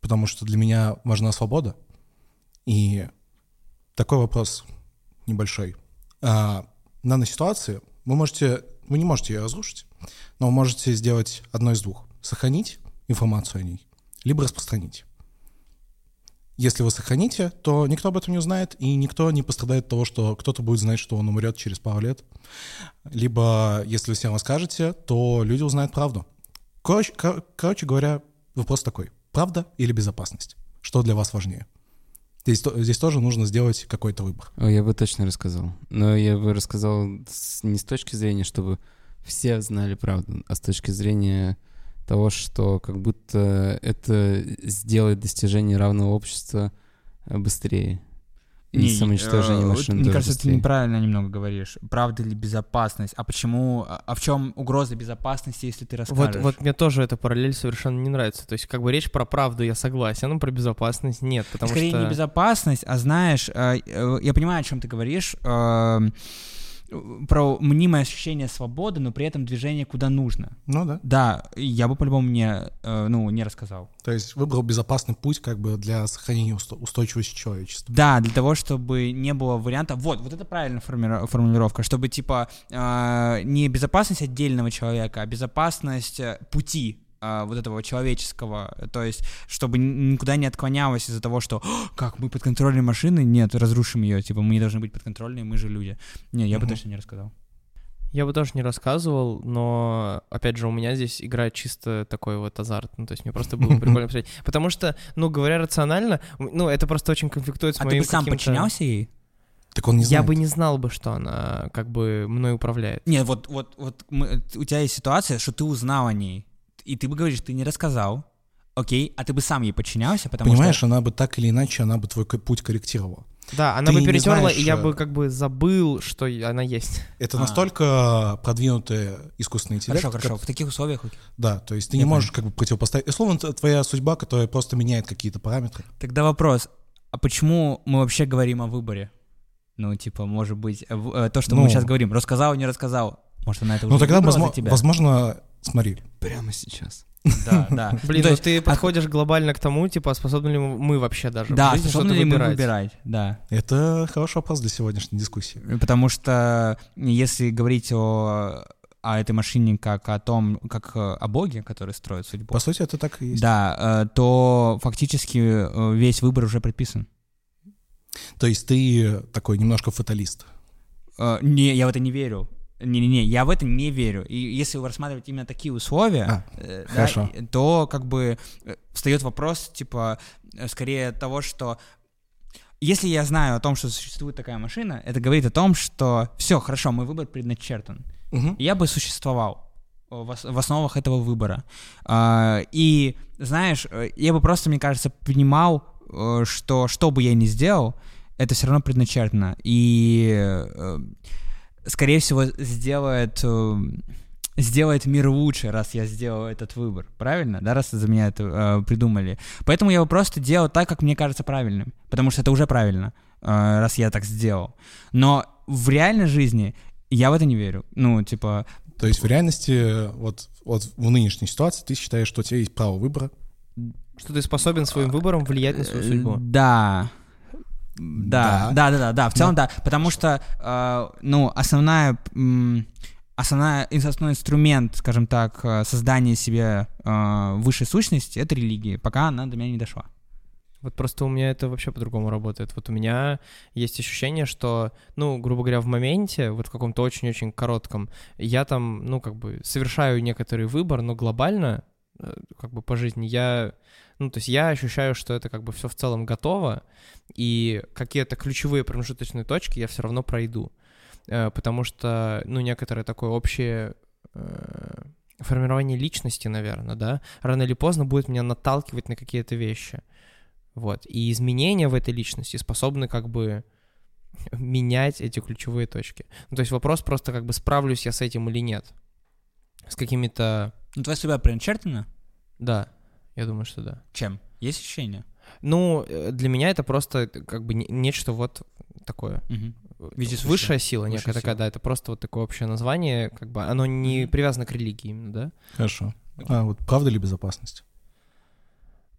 потому что для меня важна свобода. И такой вопрос небольшой. А, в данной ситуации вы, можете, вы не можете ее разрушить, но вы можете сделать одно из двух. Сохранить информацию о ней, либо распространить. Если вы сохраните, то никто об этом не узнает, и никто не пострадает от того, что кто-то будет знать, что он умрет через пару лет. Либо, если вы всем расскажете, то люди узнают правду. Короче, кор- короче говоря, вопрос такой. Правда или безопасность? Что для вас важнее? Здесь, то, здесь тоже нужно сделать какой-то выбор. Я бы точно рассказал. Но я бы рассказал не с точки зрения, чтобы все знали правду, а с точки зрения... того, что как будто это сделает достижение равного общества быстрее. И самоуничтожение машин. Мне кажется, быстрее. Ты неправильно немного говоришь. Правда ли безопасность? А почему? А в чем угроза безопасности, если ты расскажешь? Вот, вот мне тоже эта параллель совершенно не нравится. То есть как бы речь про правду, я согласен, но про безопасность нет, потому Скорее что... Скорее не безопасность, а знаешь, я понимаю, о чем ты говоришь, про мнимое ощущение свободы, но при этом движение куда нужно. Ну да. Да, я бы по-любому не, ну, не рассказал. То есть выбрал безопасный путь как бы для сохранения усто- устойчивости человечества. Да, для того, чтобы не было варианта... Вот, вот это правильная форми- формулировка, чтобы типа э, не безопасность отдельного человека, а безопасность пути э, вот этого человеческого. То есть чтобы никуда не отклонялось из-за того, что как, мы подконтрольные машины? Нет, разрушим ее. Типа мы не должны быть подконтрольные, мы же люди. Не, я угу. бы точно не рассказал. Я бы тоже не рассказывал, но, опять же, у меня здесь играет чисто такой вот азарт. Ну, то есть мне просто было прикольно посмотреть. Потому что, ну, говоря рационально, ну, это просто очень конфликтует с моим каким-то... А ты бы сам подчинялся ей? Так он не знает. Я бы не знал бы, что она как бы мной управляет. Нет, вот, вот, вот мы, у тебя есть ситуация, что ты узнал о ней, и ты бы говоришь, ты не рассказал, окей, а ты бы сам ей подчинялся, потому что... Понимаешь, она бы так или иначе, она бы твой путь корректировала. Да, она ты бы перетерла, знаешь, и я бы как бы забыл, что она есть. Это а. настолько продвинутые искусственные интеллекты. Хорошо, хорошо, как... в таких условиях. Да, то есть ты Я не понимаю. можешь как бы противопоставить. Словно твоя судьба, которая просто меняет какие-то параметры. Тогда вопрос, а почему мы вообще говорим о выборе? Ну, типа, может быть, то, что ну... мы сейчас говорим, рассказал, не рассказал. Может, она это уже ну, тогда возможно, за тебя? Возможно, смотри. Прямо сейчас. Да, да. Блин, ну ты подходишь глобально к тому, типа, способны ли мы вообще даже Да, способны ли мы выбирать, да. Это хороший вопрос для сегодняшней дискуссии. Потому что если говорить о этой машине как о том, как о боге, который строит судьбу. По сути, это так и есть. Да, то фактически весь выбор уже предписан. То есть ты такой немножко фаталист? Не, я в это не верю. Не-не-не, я в это не верю. И если рассматривать именно такие условия, а, э, да, то как бы встает вопрос, типа, скорее того, что если я знаю о том, что существует такая машина, это говорит о том, что все, хорошо, мой выбор предначертан. Угу. Я бы существовал в основах этого выбора. И, знаешь, я бы просто, мне кажется, понимал, что что бы я ни сделал, это все равно предначертано. И... скорее всего, сделает, сделает мир лучше, раз я сделал этот выбор. Правильно? Да, раз за меня это э, придумали. Поэтому я его просто делал так, как мне кажется правильным. Потому что это уже правильно, э, раз я так сделал. Но в реальной жизни я в это не верю. Ну, типа... То есть в реальности, вот, вот в нынешней ситуации ты считаешь, что у тебя есть право выбора? Что ты способен своим выбором влиять на свою судьбу. Да. Да, да, да, да, да. В целом, да. да. Потому что, э, ну, основная, м, основная, основной инструмент, скажем так, создания себе э, высшей сущности — это религия, пока она до меня не дошла. Вот просто у меня это вообще по-другому работает. Вот у меня есть ощущение, что, ну, грубо говоря, в моменте, вот в каком-то очень-очень коротком, я там, ну, как бы совершаю некоторый выбор, но глобально, как бы по жизни, я... Ну, то есть я ощущаю, что это как бы все в целом готово, и какие-то ключевые промежуточные точки я все равно пройду, потому что, ну, некоторое такое общее формирование личности, наверное, да, рано или поздно будет меня наталкивать на какие-то вещи, вот, и изменения в этой личности способны как бы менять эти ключевые точки. Ну, то есть вопрос просто как бы, справлюсь я с этим или нет, с какими-то... Ну, твоя судьба предначертана? Да. Я думаю, что да. Чем? Есть ощущение? Ну, для меня это просто как бы нечто вот такое. Угу. Высшая, высшая сила высшая некая сила. Такая, да. Это просто вот такое общее название, как бы оно не привязано к религии именно, да? Хорошо. А вот правда ли безопасность?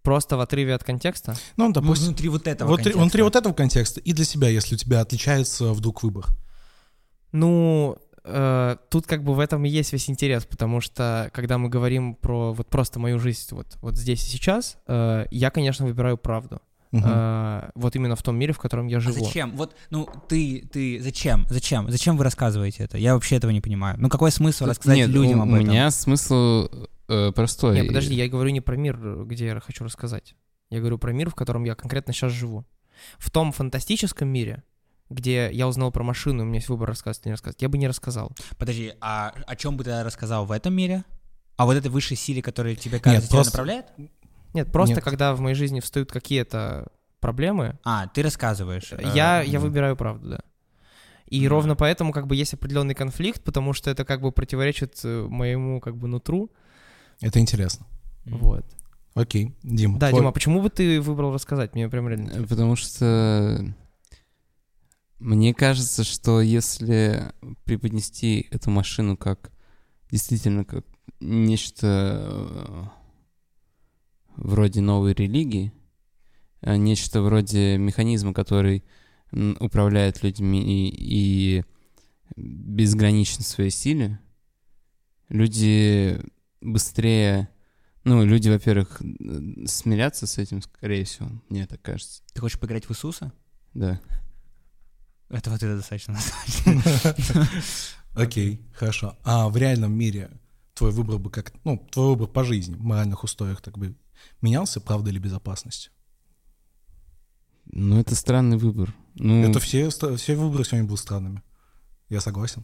Просто в отрыве от контекста? Ну, допустим, внутри вот этого внутри, контекста. Внутри вот этого контекста и для себя, если у тебя отличается вдруг выбор. Ну... Тут как бы в этом и есть весь интерес, потому что, когда мы говорим про вот просто мою жизнь вот, вот здесь и сейчас, я, конечно, выбираю правду. Угу. Вот именно в том мире, в котором я живу. А зачем? Вот, ну, ты, ты, зачем? Зачем? Зачем вы рассказываете это? Я вообще этого не понимаю. Ну, какой смысл рассказать Нет, людям об этом? Нет, у меня смысл э, простой. Нет, подожди, я говорю не про мир, где я хочу рассказать. Я говорю про мир, в котором я конкретно сейчас живу. В том фантастическом мире, где я узнал про машину, у меня есть выбор рассказать или не рассказать, я бы не рассказал. Подожди, а о чем бы ты рассказал в этом мире? А вот этой высшей силе, которая тебя, кажется, Нет, тебя просто... направляет? Нет, просто Нет. когда в моей жизни встают какие-то проблемы... А, ты рассказываешь. Я, э, я да. выбираю правду, да. И да. ровно поэтому как бы есть определенный конфликт, потому что это как бы противоречит моему как бы нутру. Это интересно. Вот. Окей, Дима. Да, твой... Дима, а почему бы ты выбрал рассказать? Мне прям реально интересно. Потому что... Мне кажется, что если преподнести эту машину как действительно как нечто вроде новой религии, нечто вроде механизма, который управляет людьми и, и безграничен в своей силе, люди быстрее... Ну, люди, во-первых, смирятся с этим, скорее всего, мне так кажется. Ты хочешь поиграть в Иисуса? Да. Этого ты достаточно. Окей, хорошо. А в реальном мире твой выбор бы как... Ну, твой выбор по жизни, в моральных устоях так бы менялся, правда или безопасность? Ну, это странный выбор. Ну, это все, все выборы сегодня были странными. Я согласен.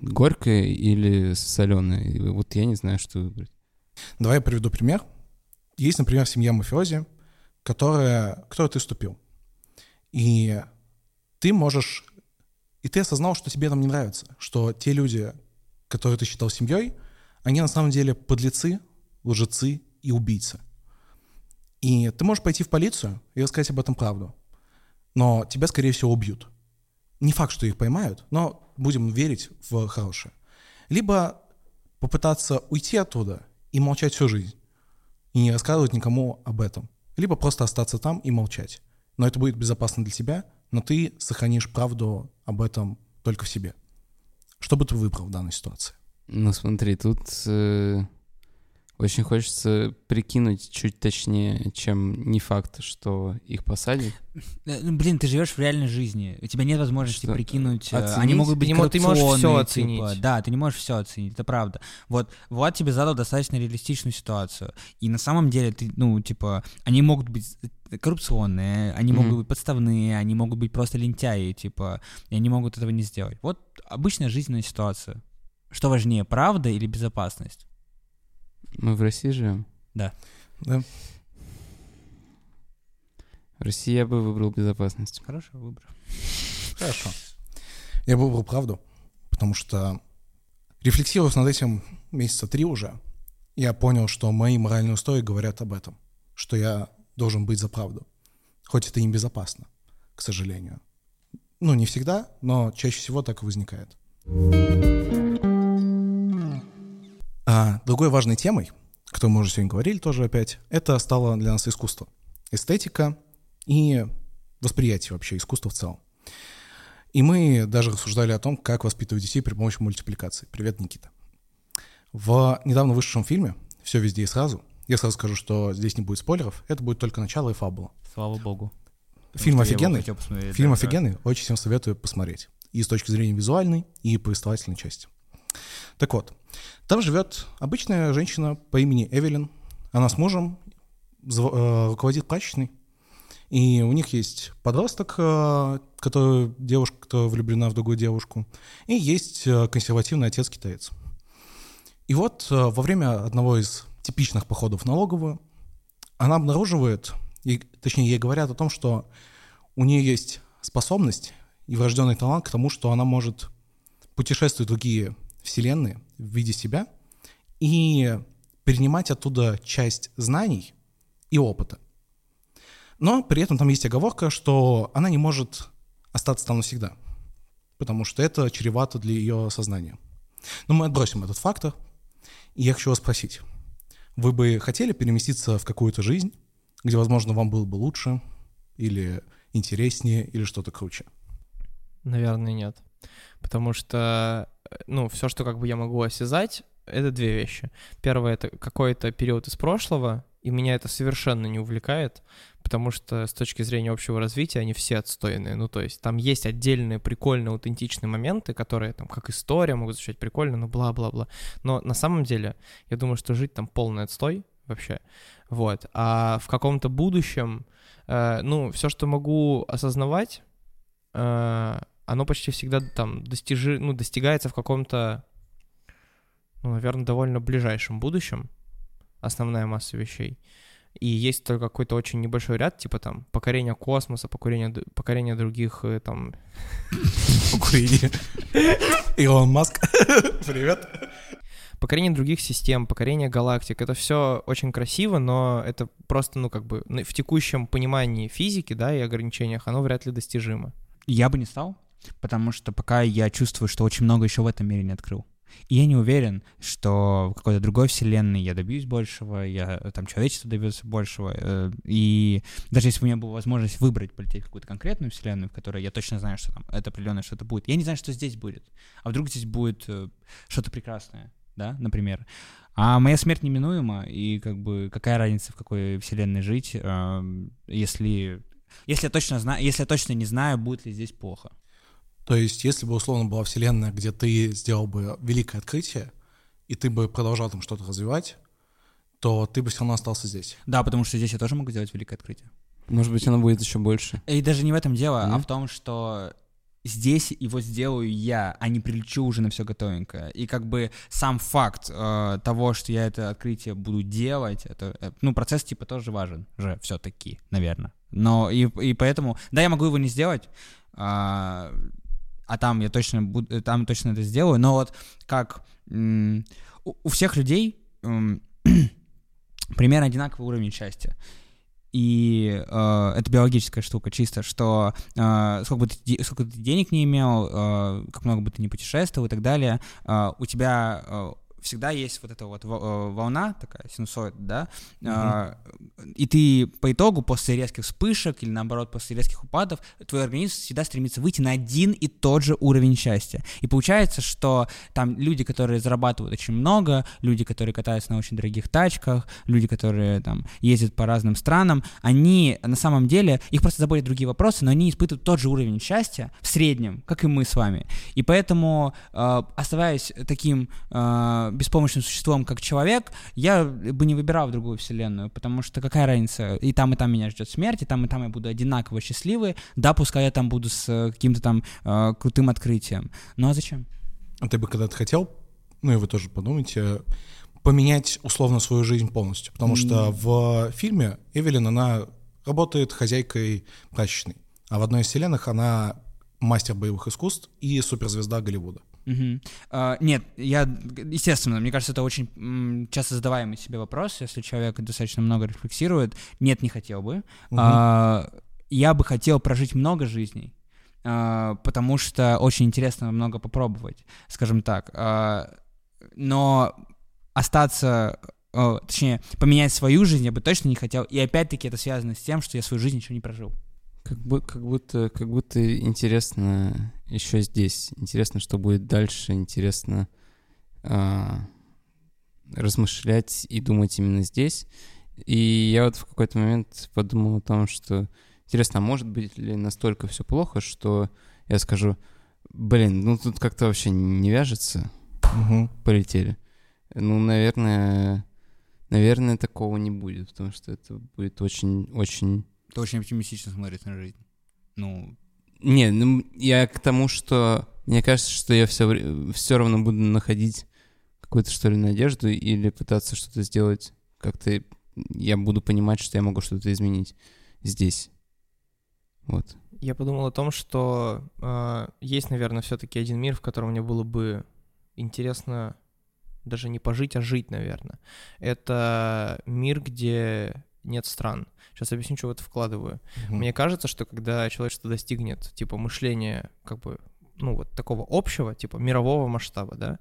Горькое или соленое? Вот я не знаю, что выбрать. Давай я приведу пример. Есть, например, семья мафиози, которая... Которую ты вступил. И... Ты можешь, и ты осознал, что тебе там не нравится, что те люди, которые ты считал семьей, они на самом деле подлецы, лжецы и убийцы. И ты можешь пойти в полицию и рассказать об этом правду, но тебя, скорее всего, убьют. Не факт, что их поймают, но будем верить в хорошее. Либо попытаться уйти оттуда и молчать всю жизнь, и не рассказывать никому об этом. Либо просто остаться там и молчать. Но это будет безопасно для тебя, но ты сохранишь правду об этом только в себе. Что бы ты выбрал в данной ситуации? Ну, смотри, тут э, очень хочется прикинуть чуть точнее, чем не факт, что их посадят. Блин, ты живешь в реальной жизни, у тебя нет возможности что? прикинуть. Оценить? Они могут быть коррупционные. Ты не можешь все оценить. Типа. Да, ты не можешь все оценить, это правда. Вот Влад тебе задал достаточно реалистичную ситуацию, и на самом деле ты, ну, типа, они могут быть коррупционные, они mm-hmm. могут быть подставные, они могут быть просто лентяи, типа, и они могут этого не сделать. Вот обычная жизненная ситуация. Что важнее, правда или безопасность? Мы в России живем? Да. Да. В России я бы выбрал безопасность. Хороший выбор. Хорошо. Я бы выбрал правду, потому что, рефлексировав над этим месяца три уже, я понял, что мои моральные устои говорят об этом, что я должен быть за правду. Хоть это и небезопасно, к сожалению. Ну, не всегда, но чаще всего так и возникает. А другой важной темой, что мы уже сегодня говорили тоже опять, это стало для нас искусство. Эстетика и восприятие вообще искусства в целом. И мы даже рассуждали о том, как воспитывать детей при помощи мультипликации. Привет, Никита. В недавно вышедшем фильме «Всё везде и сразу», я сразу скажу, что здесь не будет спойлеров, это будет только начало и фабула. Слава богу. Фильм офигенный, фильм да, офигенный, да. Очень всем советую посмотреть. И с точки зрения визуальной, и повествовательной части. Так вот, там живет обычная женщина по имени Эвелин. Она с мужем руководит прачечной. И у них есть подросток, который, девушка, которая влюблена в другую девушку. И есть консервативный отец-китаец. И вот во время одного из типичных походов в налоговую она обнаруживает, и, точнее, ей говорят о том, что у нее есть способность и врожденный талант к тому, что она может путешествовать в другие вселенные в виде себя и перенимать оттуда часть знаний и опыта. Но при этом там есть оговорка, что она не может остаться там навсегда, потому что это чревато для ее сознания. Но мы отбросим этот фактор, и я хочу вас спросить, вы бы хотели переместиться в какую-то жизнь, где, возможно, вам было бы лучше или интереснее, или что-то круче? Наверное, нет. Потому что, ну, все, что как бы я могу осязать, это две вещи. Первое — это какой-то период из прошлого, и меня это совершенно не увлекает, потому что с точки зрения общего развития они все отстойные. Ну, то есть там есть отдельные прикольные, аутентичные моменты, которые там как история могут звучать прикольно, ну, бла-бла-бла. Но на самом деле я думаю, что жить там полный отстой вообще. Вот. А в каком-то будущем, э, ну, все, что могу осознавать, э, оно почти всегда там достижи, ну, достигается в каком-то, ну, наверное, довольно ближайшем будущем, основная масса вещей. И есть только какой-то очень небольшой ряд, типа там покорение космоса, покорение, покорение других там... Покорение. Илон Маск. Привет. Покорение других систем, покорение галактик. Это все очень красиво, но это просто, ну, как бы в текущем понимании физики, да, и ограничениях оно вряд ли достижимо. Я бы не стал, потому что пока я чувствую, что очень много еще в этом мире не открыл. И я не уверен, что в какой-то другой вселенной я добьюсь большего, я, там, человечество добьется большего. И даже если бы у меня была возможность выбрать, полететь в какую-то конкретную вселенную, в которой я точно знаю, что там это определенное что-то будет, я не знаю, что здесь будет. А вдруг здесь будет что-то прекрасное, да, например. А моя смерть неминуема, и как бы какая разница, в какой вселенной жить, если, если, я, точно знаю, если я точно не знаю, будет ли здесь плохо. То есть, если бы, условно, была вселенная, где ты сделал бы великое открытие, и ты бы продолжал там что-то развивать, то ты бы все равно остался здесь. Да, потому что здесь я тоже могу сделать великое открытие. Может быть, оно будет еще больше. И даже не в этом дело, mm-hmm. а в том, что здесь его сделаю я, а не прилечу уже на все готовенькое. И как бы сам факт э, того, что я это открытие буду делать, это, э, ну, процесс типа тоже важен же все-таки, наверное. Но и, и поэтому... Да, я могу его не сделать, э, а там я точно буду, там точно это сделаю, но вот как м- у всех людей м- примерно одинаковый уровень счастья. И э, это биологическая штука, чисто, что э, сколько бы ты, сколько бы ты денег не имел, э, как много бы ты не путешествовал и так далее, э, у тебя э, всегда есть вот эта вот волна, такая синусоид, да, mm-hmm. и ты по итогу после резких вспышек или, наоборот, после резких упадов твой организм всегда стремится выйти на один и тот же уровень счастья. И получается, что там люди, которые зарабатывают очень много, люди, которые катаются на очень дорогих тачках, люди, которые там ездят по разным странам, они на самом деле, их просто заботят другие вопросы, но они испытывают тот же уровень счастья в среднем, как и мы с вами. И поэтому, оставаясь таким... беспомощным существом, как человек, я бы не выбирал другую вселенную, потому что какая разница, и там, и там меня ждет смерть, и там, и там я буду одинаково счастливый, да, пускай я там буду с каким-то там э, крутым открытием, ну а зачем? А ты бы когда-то хотел, ну и вы тоже подумайте, поменять условно свою жизнь полностью, потому mm. что в фильме Эвелин, она работает хозяйкой прачечной, а в одной из вселенных она мастер боевых искусств и суперзвезда Голливуда. Uh-huh. Uh, нет, я, естественно, мне кажется, это очень м, часто задаваемый себе вопрос, если человек достаточно много рефлексирует. Нет, не хотел бы. Uh-huh. Uh, я бы хотел прожить много жизней, uh, потому что очень интересно много попробовать, скажем так. Uh, но остаться э, точнее, поменять свою жизнь я бы точно не хотел. И опять-таки это связано с тем, что я свою жизнь еще не прожил. Как, бы, как, будто, как будто интересно еще здесь. Интересно, что будет дальше. Интересно э, размышлять и думать именно здесь. И я вот в какой-то момент подумал о том, что интересно, а может быть ли настолько все плохо, что я скажу, блин, ну тут как-то вообще не вяжется. Угу. Полетели. Ну, наверное, наверное, такого не будет, потому что это будет очень-очень... Ты очень оптимистично смотришь на жизнь. Ну... Не, ну, я к тому, что... Мне кажется, что я все, все равно буду находить какую-то, что ли, надежду или пытаться что-то сделать. Как-то я буду понимать, что я могу что-то изменить здесь. Вот. Я подумал о том, что э, есть, наверное, все-таки один мир, в котором мне было бы интересно даже не пожить, а жить, наверное. Это мир, где нет стран. Сейчас объясню, что в это вкладываю. Угу. Мне кажется, что когда человечество достигнет, типа, мышления, как бы, ну, вот такого общего, типа, мирового масштаба, да,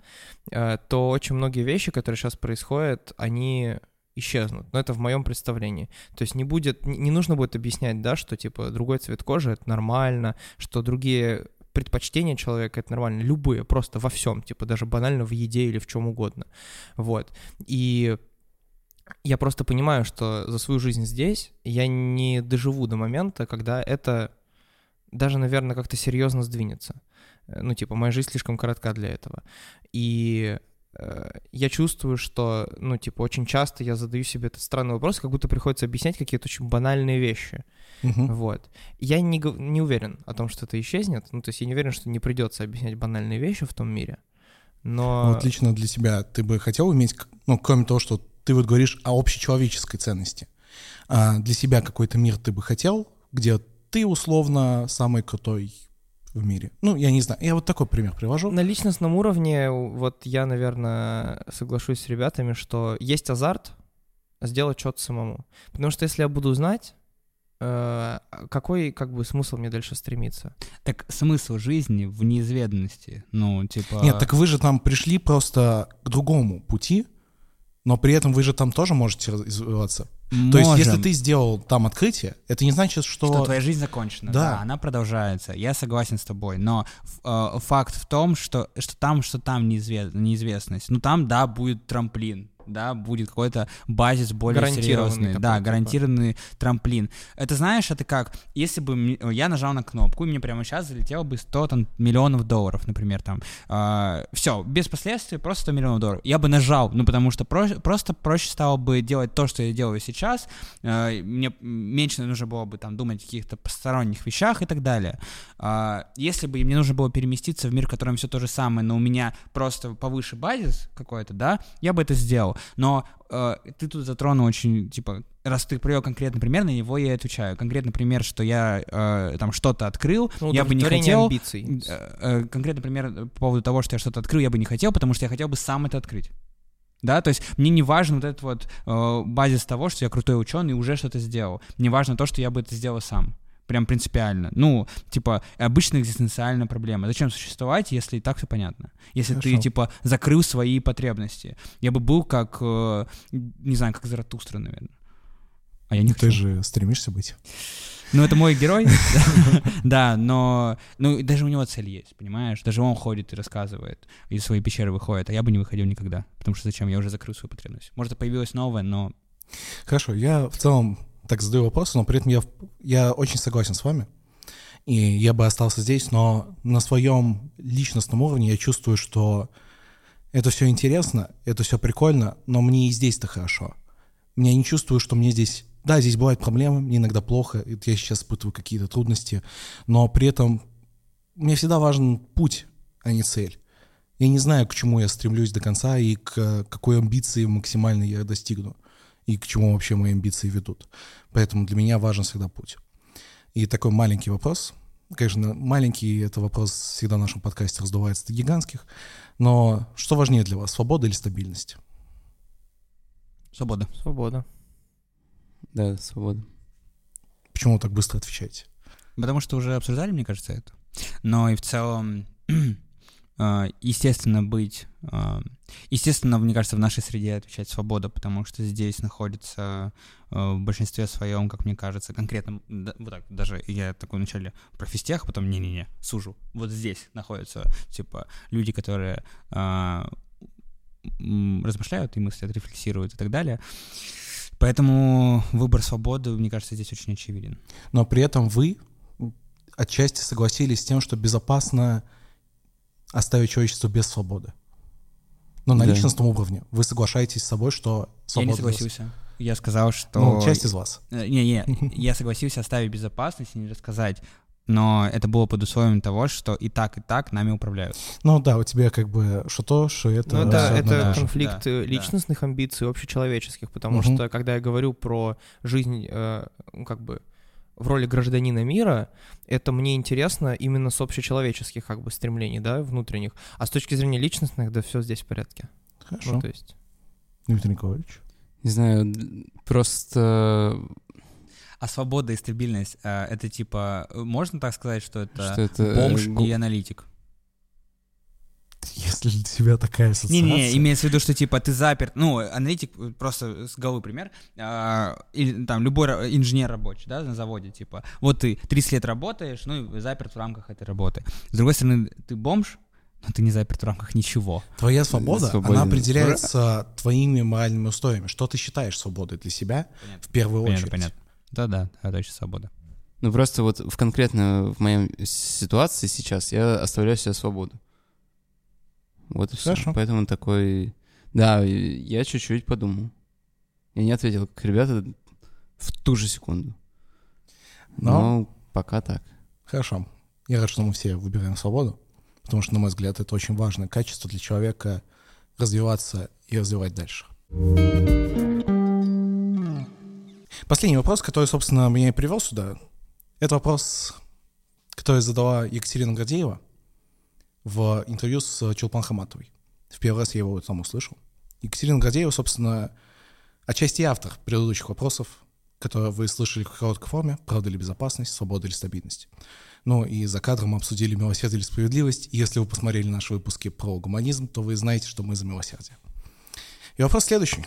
э, то очень многие вещи, которые сейчас происходят, они... исчезнут, но это в моем представлении. То есть не будет, не нужно будет объяснять, да, что типа другой цвет кожи это нормально, что другие предпочтения человека это нормально, любые, просто во всем, типа даже банально в еде или в чем угодно. Вот. И я просто понимаю, что за свою жизнь здесь я не доживу до момента, когда это даже, наверное, как-то серьезно сдвинется. Ну, типа, моя жизнь слишком коротка для этого. И я чувствую, что, ну, типа, очень часто я задаю себе этот странный вопрос, как будто приходится объяснять какие-то очень банальные вещи. Угу. Вот. Я не, не уверен о том, что это исчезнет. Ну, то есть я не уверен, что не придется объяснять банальные вещи в том мире. Но... Ну, отлично для себя. Ты бы хотел иметь, ну, кроме того, что ты вот говоришь о общечеловеческой ценности, а для себя какой-то мир ты бы хотел, где ты, условно, самый крутой в мире. Ну, я не знаю. Я вот такой пример привожу. На личностном уровне вот я, наверное, соглашусь с ребятами, что есть азарт сделать что-то самому. Потому что если я буду знать, какой как бы смысл мне дальше стремиться? Так смысл жизни в неизведанности. Ну, типа... Нет, так вы же там пришли просто к другому пути, но при этом вы же там тоже можете развиваться. Можем. То есть, если ты сделал там открытие, это не значит, что... Что твоя жизнь закончена, да, да она продолжается. Я согласен с тобой, но э, факт в том, что, что там, что там неизвест... неизвестность. Ну, там, да, будет трамплин, да, будет какой-то базис более серьезный. Да, гарантированный трамплин. Это знаешь, это как, если бы я нажал на кнопку, и мне прямо сейчас залетело бы сто там, миллионов долларов, например, там, э, все, без последствий, просто сто миллионов долларов. Я бы нажал, ну, потому что про- просто проще стало бы делать то, что я делаю сейчас, э, мне меньше нужно было бы там думать о каких-то посторонних вещах и так далее. Э, если бы мне нужно было переместиться в мир, в котором все то же самое, но у меня просто повыше базис какой-то, да, я бы это сделал. Но э, ты тут затронул очень, типа, раз ты привел конкретный пример, на него я отвечаю. Конкретный пример, что я э, там что-то открыл, ну, я бы не хотел... Э, э, конкретный пример по поводу того, что я что-то открыл, я бы не хотел, потому что я хотел бы сам это открыть. Да, то есть мне не важен вот этот вот э, базис того, что я крутой ученый и уже что-то сделал. Мне важно то, что я бы это сделал сам. Прям принципиально. Ну, типа, обычная экзистенциальная проблема. Зачем существовать, если и так все понятно? Если Хорошо. Ты, типа, закрыл свои потребности. Я бы был как, не знаю, как Заратустра, наверное. А я не Ты хочу. Же стремишься быть. Ну, это мой герой. Да, но... Ну, даже у него цель есть, понимаешь? Даже он ходит и рассказывает. Из своей пещеры выходит. А я бы не выходил никогда. Потому что зачем? Я уже закрыл свою потребность. Может, появилась новая, но... Хорошо, я в целом... так задаю вопрос, но при этом я, я очень согласен с вами, и я бы остался здесь, но на своем личностном уровне я чувствую, что это все интересно, это все прикольно, но мне и здесь-то хорошо. Я не чувствую, что мне здесь... Да, здесь бывают проблемы, мне иногда плохо, я сейчас испытываю какие-то трудности, но при этом мне всегда важен путь, а не цель. Я не знаю, к чему я стремлюсь до конца и к какой амбиции максимально я достигну. И к чему вообще мои амбиции ведут. Поэтому для меня важен всегда путь. И такой маленький вопрос. Конечно, маленький — это вопрос всегда в нашем подкасте раздувается до гигантских. Но что важнее для вас, свобода или стабильность? Свобода. Свобода. Да, свобода. Почему вы так быстро отвечаете? Потому что уже обсуждали, мне кажется, это. Но и в целом... естественно, быть... Естественно, мне кажется, в нашей среде отвечает свобода, потому что здесь находится в большинстве своем, как мне кажется, конкретно, вот так, даже я такой вначале про физтех, потом не-не-не, сужу, вот здесь находятся, типа, люди, которые а, размышляют и мыслят, рефлексируют и так далее. Поэтому выбор свободы, мне кажется, здесь очень очевиден. Но при этом вы отчасти согласились с тем, что безопасно оставить человечество без свободы. Но на да. личностном уровне вы соглашаетесь с собой, что свобода... Я не согласился. Я сказал, что... Ну, часть из вас. Не-не, я согласился оставить безопасность и не рассказать, но это было под условием того, что и так, и так нами управляют. Ну да, у тебя как бы что то, что это... Ну да, это да, конфликт да, личностных да. амбиций, общечеловеческих, потому угу. что, когда я говорю про жизнь, э, как бы... в роли гражданина мира, это мне интересно именно с общечеловеческих как бы стремлений, да, внутренних. А с точки зрения личностных, да, все здесь в порядке. Хорошо. Ну, то есть. Дмитрий Николаевич? Не знаю, просто... А свобода и стабильность, это типа, можно так сказать, что это, что это... бомж и аналитик? Если для тебя такая ассоциация... Не-не, имеется в виду, что типа ты заперт... Ну, аналитик, просто с головы пример, э, или там любой инженер рабочий, да, на заводе, типа, вот ты тридцать лет работаешь, ну, и заперт в рамках этой работы. С другой стороны, ты бомж, но ты не заперт в рамках ничего. Твоя свобода, Свободен. она определяется твоими моральными устоями. Что ты считаешь свободой для себя понятно. в первую понятно, очередь? Понятно, да-да, это очень свобода. Ну, просто вот в конкретно в моей ситуации сейчас я оставляю себе свободу. Вот и все. Поэтому такой... Да, я чуть-чуть подумал. Я не ответил, как ребята, в ту же секунду. Но, Но пока так. Хорошо. Я рад, что мы все выбираем свободу, потому что, на мой взгляд, это очень важное качество для человека развиваться и развивать дальше. Последний вопрос, который, собственно, меня и привел сюда, это вопрос, который задала Екатерина Гордеева в интервью с Чулпан Хаматовой. В первый раз я его там услышал. Екатерина Гордеева, собственно, отчасти автор предыдущих вопросов, которые вы слышали в короткой форме: правда ли безопасность, свобода или стабильность. Ну и за кадром мы обсудили милосердие или справедливость. И если вы посмотрели наши выпуски про гуманизм, то вы знаете, что мы за милосердие. И вопрос следующий.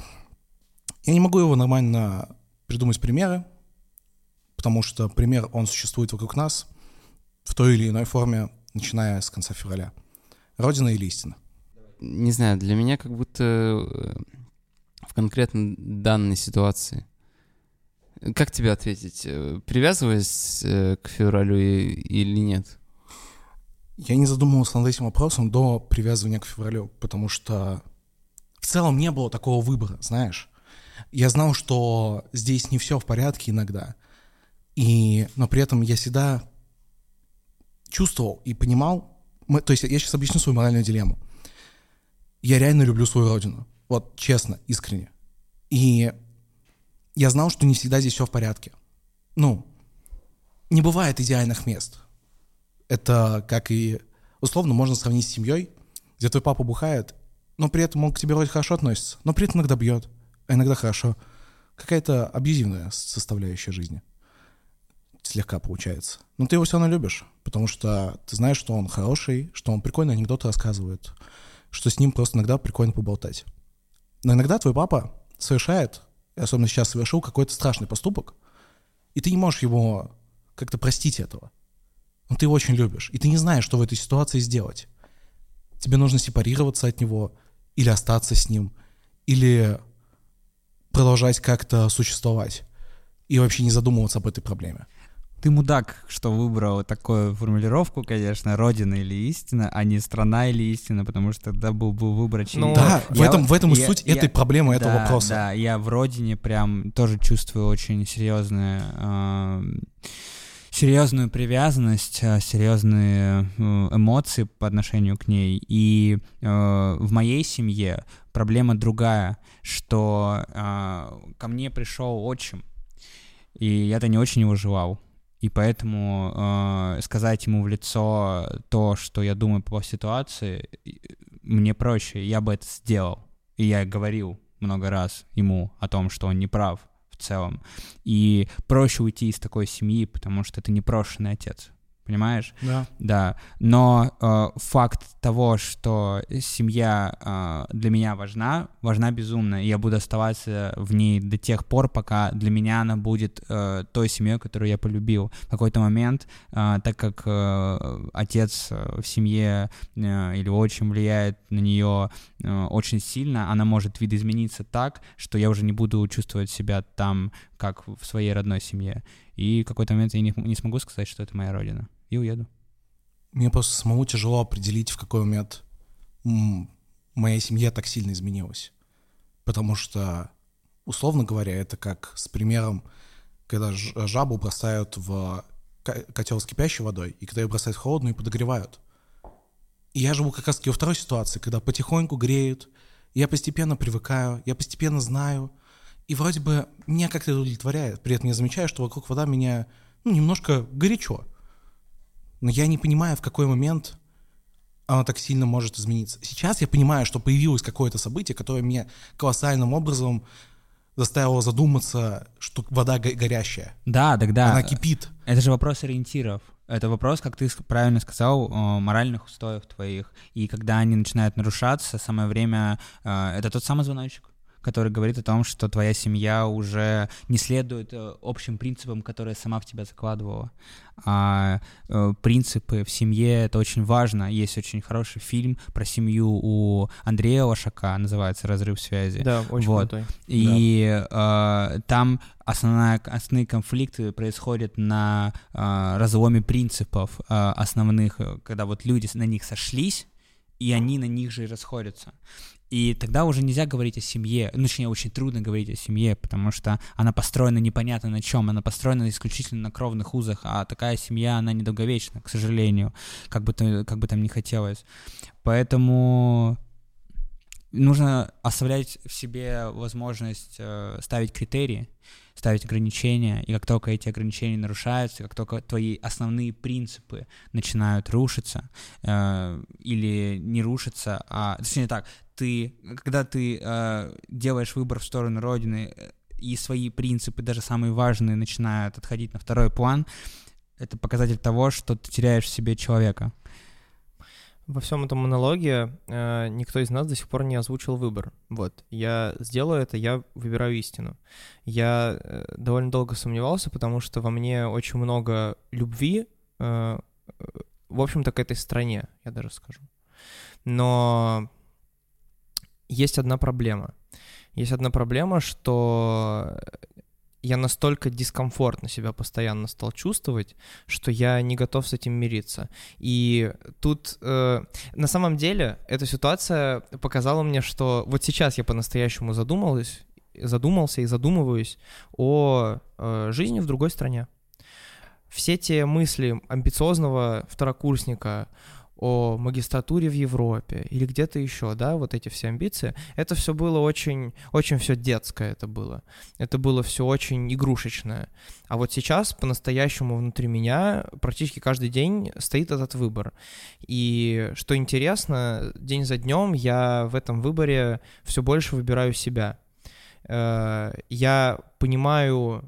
Я не могу его нормально придумать примеры, потому что пример, он существует вокруг нас в той или иной форме, начиная с конца февраля. Родина или истина? Не знаю, для меня как будто в конкретно данной ситуации. Как тебе ответить? Привязываясь к февралю или нет? Я не задумывался над этим вопросом до привязывания к февралю, потому что в целом не было такого выбора, знаешь. Я знал, что здесь не все в порядке иногда, и... но при этом я всегда... чувствовал и понимал, мы, то есть я сейчас объясню свою моральную дилемму. Я реально люблю свою родину, вот честно, искренне. И я знал, что не всегда здесь все в порядке. Ну, не бывает идеальных мест. Это как и, условно, можно сравнить с семьей, где твой папа бухает, но при этом он к тебе вроде хорошо относится, но при этом иногда бьет, а иногда хорошо. Какая-то абьюзивная составляющая жизни. Слегка получается. Но ты его все равно любишь, потому что ты знаешь, что он хороший, что он прикольные анекдоты рассказывает, что с ним просто иногда прикольно поболтать. Но иногда твой папа совершает, особенно сейчас совершил, какой-то страшный поступок, и ты не можешь его как-то простить этого. Но ты его очень любишь, и ты не знаешь, что в этой ситуации сделать. Тебе нужно сепарироваться от него, или остаться с ним, или продолжать как-то существовать, и вообще не задумываться об этой проблеме. Ты мудак, что выбрал такую формулировку, конечно, родина или истина, а не страна или истина, потому что тогда был бы выбор чьи. Ну, да, я, в этом, в этом я, и суть я, этой я, проблемы, да, этого вопроса. Да, я в родине прям тоже чувствую очень серьезную, э, серьезную привязанность, серьезные эмоции по отношению к ней. И э, в моей семье проблема другая, что э, ко мне пришел отчим, и я-то не очень его желал. И поэтому э, сказать ему в лицо то, что я думаю по ситуации, мне проще. Я бы это сделал. И я говорил много раз ему о том, что он не прав в целом. И проще уйти из такой семьи, потому что ты непрошенный отец. понимаешь? Да. Да. Но э, факт того, что семья э, для меня важна, важна безумно, и я буду оставаться в ней до тех пор, пока для меня она будет э, той семьей, которую я полюбил. В какой-то момент, э, так как э, отец в семье э, или отчим влияет на нее э, очень сильно, она может видоизмениться так, что я уже не буду чувствовать себя там, как в своей родной семье. И в какой-то момент я не, не смогу сказать, что это моя родина. И уеду. Мне просто самому тяжело определить, в какой момент моя семья так сильно изменилась. Потому что, условно говоря, это как с примером, когда жабу бросают в котел с кипящей водой, и когда ее бросают в холодную и подогревают. И я живу как раз-таки во второй ситуации, когда потихоньку греют, я постепенно привыкаю, я постепенно знаю, и вроде бы меня как-то удовлетворяет. При этом я замечаю, что вокруг вода меня, ну, немножко горячо. Но я не понимаю, в какой момент она так сильно может измениться. Сейчас я понимаю, что появилось какое-то событие, которое меня колоссальным образом заставило задуматься, что вода го- горящая. Да, тогда... Она кипит. Это же вопрос ориентиров. Это вопрос, как ты правильно сказал, моральных устоев твоих. И когда они начинают нарушаться, самое время... Это тот самый звоночек, который говорит о том, что твоя семья уже не следует общим принципам, которые сама в тебя закладывала. А принципы в семье — это очень важно. Есть очень хороший фильм про семью у Андрея Лошака, называется «Разрыв связи». Да, очень вот. Крутой. И да. э, там основная, основные конфликты происходят на э, разломе принципов э, основных, когда вот люди на них сошлись, и они на них же и расходятся. И тогда уже нельзя говорить о семье, ну, точнее, очень трудно говорить о семье, потому что она построена непонятно на чем, она построена исключительно на кровных узах, а такая семья, она недолговечна, к сожалению, как бы, то, как бы там ни хотелось. Поэтому нужно оставлять в себе возможность э, ставить критерии, ставить ограничения, и как только эти ограничения нарушаются, как только твои основные принципы начинают рушиться э, или не рушиться, а, точнее так, ты, когда ты э, делаешь выбор в сторону родины, и свои принципы, даже самые важные, начинают отходить на второй план, это показатель того, что ты теряешь в себе человека. Во всем этом монологе э, никто из нас до сих пор не озвучил выбор. Вот, я сделаю это, я выбираю истину. Я э, довольно долго сомневался, потому что во мне очень много любви, э, в общем-то, к этой стране, я даже скажу. Но есть одна проблема. Есть одна проблема, что я настолько дискомфортно себя постоянно стал чувствовать, что я не готов с этим мириться. И тут, э, на самом деле, эта ситуация показала мне, что вот сейчас я по-настоящему задумалась, задумался и задумываюсь о э, жизни в другой стране. Все те мысли амбициозного второкурсника о магистратуре в Европе или где-то еще, да, вот эти все амбиции, это все было очень, очень все детское это было, это было все очень игрушечное, а вот сейчас по-настоящему внутри меня практически каждый день стоит этот выбор, и что интересно, день за днем я в этом выборе все больше выбираю себя, я понимаю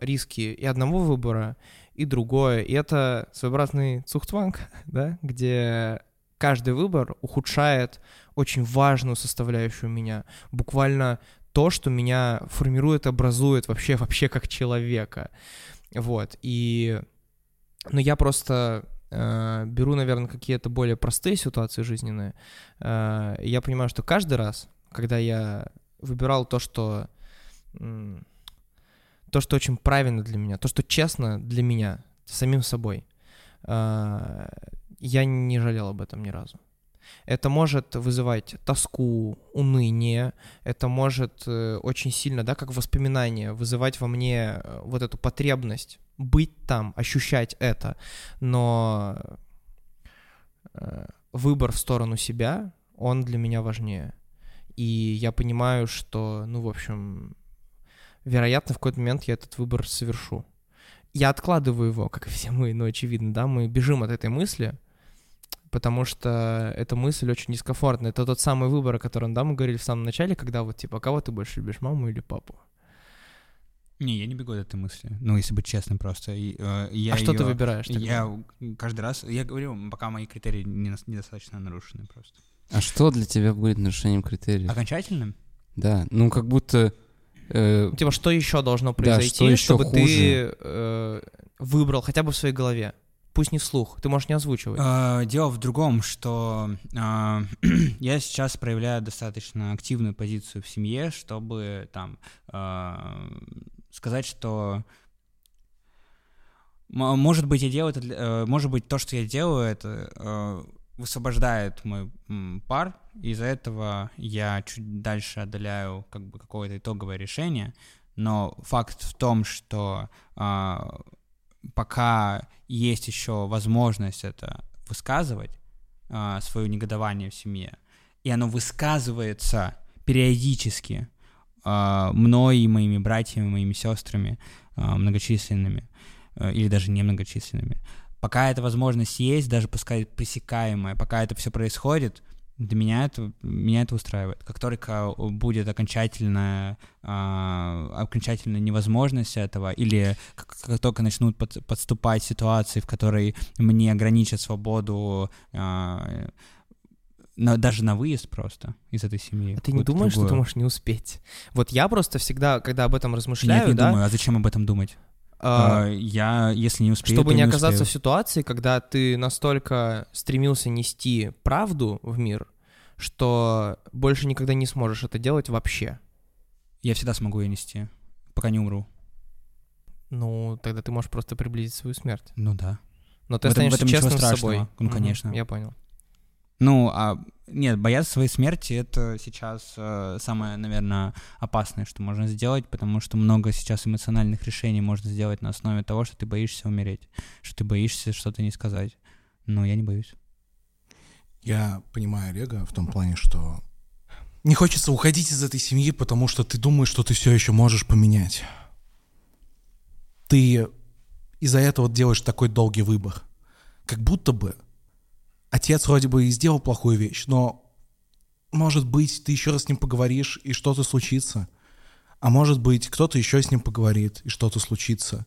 риски и одного выбора, и другое. И это своеобразный цухтванг, да, где каждый выбор ухудшает очень важную составляющую меня. Буквально то, что меня формирует, образует вообще, вообще как человека. Вот. И... Но я просто э, беру, наверное, какие-то более простые ситуации жизненные. Э, я понимаю, что каждый раз, когда я выбирал то, что... М- то, что очень правильно для меня, то, что честно для меня, самим собой, я не жалел об этом ни разу. Это может вызывать тоску, уныние, это может очень сильно, да, как воспоминание, вызывать во мне вот эту потребность быть там, ощущать это, но выбор в сторону себя, он для меня важнее. И я понимаю, что, ну, в общем... вероятно, в какой-то момент я этот выбор совершу. Я откладываю его, как и все мы, но, очевидно, да, мы бежим от этой мысли, потому что эта мысль очень дискомфортная. Это тот самый выбор, о котором, да, мы говорили в самом начале, когда вот, типа, кого ты больше любишь, маму или папу? Не, я не бегу от этой мысли. Ну, если быть честным, просто. Я, я а что ее, ты выбираешь? Я тогда? Каждый раз... Я говорю, пока мои критерии не, недостаточно нарушены просто. А что для тебя будет нарушением критериев? Окончательным? Да, ну как будто... Э, типа, что еще должно произойти, да, что еще чтобы хуже? ты э, выбрал хотя бы в своей голове? Пусть не вслух, ты можешь не озвучивать. Э, дело в другом, что э, я сейчас проявляю достаточно активную позицию в семье, чтобы там э, сказать, что может быть я делаю это, э, может быть то, что я делаю, это э, высвобождает мой пар, из-за этого я чуть дальше отдаляю как бы какое-то итоговое решение, но факт в том, что э, пока есть еще возможность это высказывать, э, свое негодование в семье, и оно высказывается периодически э, мной и моими братьями, моими сестрами э, многочисленными э, или даже немногочисленными. Пока эта возможность есть, даже пускай пресекаемая, пока это все происходит, для меня это, меня это устраивает. Как только будет окончательная, э, окончательная невозможность этого, или как, как только начнут под, подступать ситуации, в которой мне ограничат свободу э, на, даже на выезд просто из этой семьи. А ты не думаешь, другое? что ты можешь не успеть? Вот я просто всегда, когда об этом размышляю... Нет, не да? думаю. А зачем об этом думать? А, я, если не успею, чтобы не оказаться успею. в ситуации, когда ты настолько стремился нести правду в мир, что больше никогда не сможешь это делать вообще. Я всегда смогу ее нести, пока не умру. Ну, тогда ты можешь просто приблизить свою смерть. Ну да. Но ты в этом, останешься честным с собой. Ну, конечно. Угу, я понял. Ну, а нет, бояться своей смерти — это сейчас э, самое, наверное, опасное, что можно сделать, потому что много сейчас эмоциональных решений можно сделать на основе того, что ты боишься умереть, что ты боишься что-то не сказать. Но я не боюсь. Я понимаю Олега в том плане, что не хочется уходить из этой семьи, потому что ты думаешь, что ты все еще можешь поменять. Ты из-за этого делаешь такой долгий выбор. Как будто бы отец вроде бы и сделал плохую вещь, но, может быть, ты еще раз с ним поговоришь, и что-то случится. А может быть, кто-то еще с ним поговорит, и что-то случится.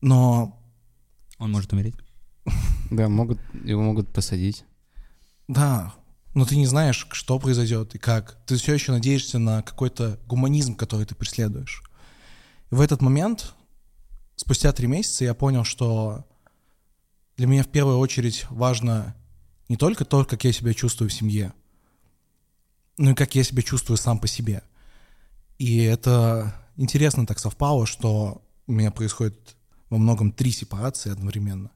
Но... Он может умереть. Да, могут, его могут посадить. Да, но ты не знаешь, что произойдет и как. Ты все еще надеешься на какой-то гуманизм, который ты преследуешь. И в этот момент, спустя три месяца, я понял, что... Для меня в первую очередь важно не только то, как я себя чувствую в семье, но и как я себя чувствую сам по себе. И это интересно так совпало, что у меня происходит во многом три сепарации одновременно.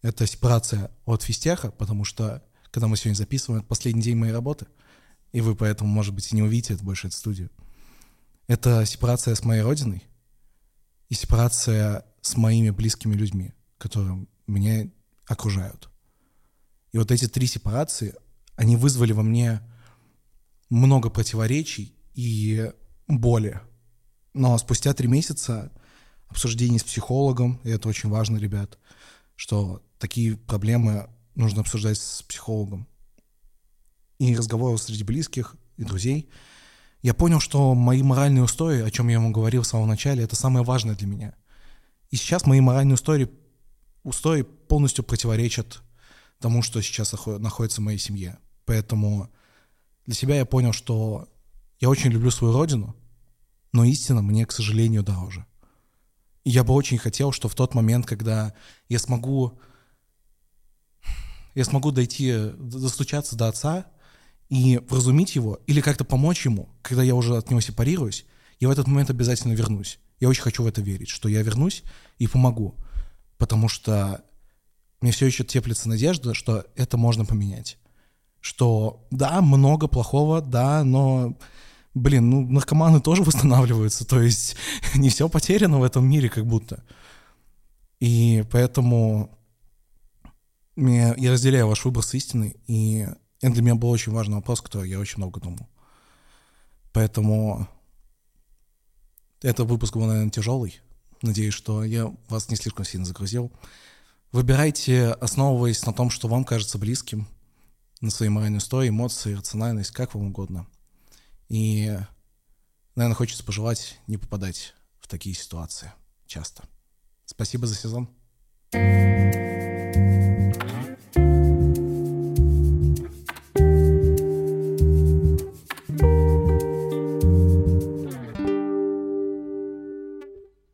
Это сепарация от физтеха, потому что, когда мы сегодня записываем, это последний день моей работы, и вы поэтому, может быть, и не увидите это больше, эту студию. Это сепарация с моей родиной и сепарация с моими близкими людьми, которым меня окружают. И вот эти три сепарации, они вызвали во мне много противоречий и боли. Но спустя три месяца обсуждений с психологом, и это очень важно, ребят, что такие проблемы нужно обсуждать с психологом. И разговоры среди близких и друзей. Я понял, что мои моральные устои, о чем я ему говорил в самом начале, это самое важное для меня. И сейчас мои моральные устои Устои полностью противоречат тому, что сейчас находится в моей семье. Поэтому для себя я понял, что я очень люблю свою родину, но истина мне, к сожалению, дороже. И я бы очень хотел, что в тот момент, когда я смогу, я смогу дойти, достучаться до отца и вразумить его, или как-то помочь ему, когда я уже от него сепарируюсь, я в этот момент обязательно вернусь. Я очень хочу в это верить, что я вернусь и помогу. Потому что мне все еще теплится надежда, что это можно поменять. Что да, много плохого, да, но, блин, ну наркоманы тоже восстанавливаются, то есть не все потеряно в этом мире как будто. И поэтому мне, я разделяю ваш выбор с истиной, и это для меня был очень важный вопрос, который я очень много думал. Поэтому этот выпуск был, наверное, тяжелый. Надеюсь, что я вас не слишком сильно загрузил. Выбирайте, основываясь на том, что вам кажется близким, на своей моральной истории, эмоции, рациональность, как вам угодно. И, наверное, хочется пожелать не попадать в такие ситуации часто. Спасибо за сезон.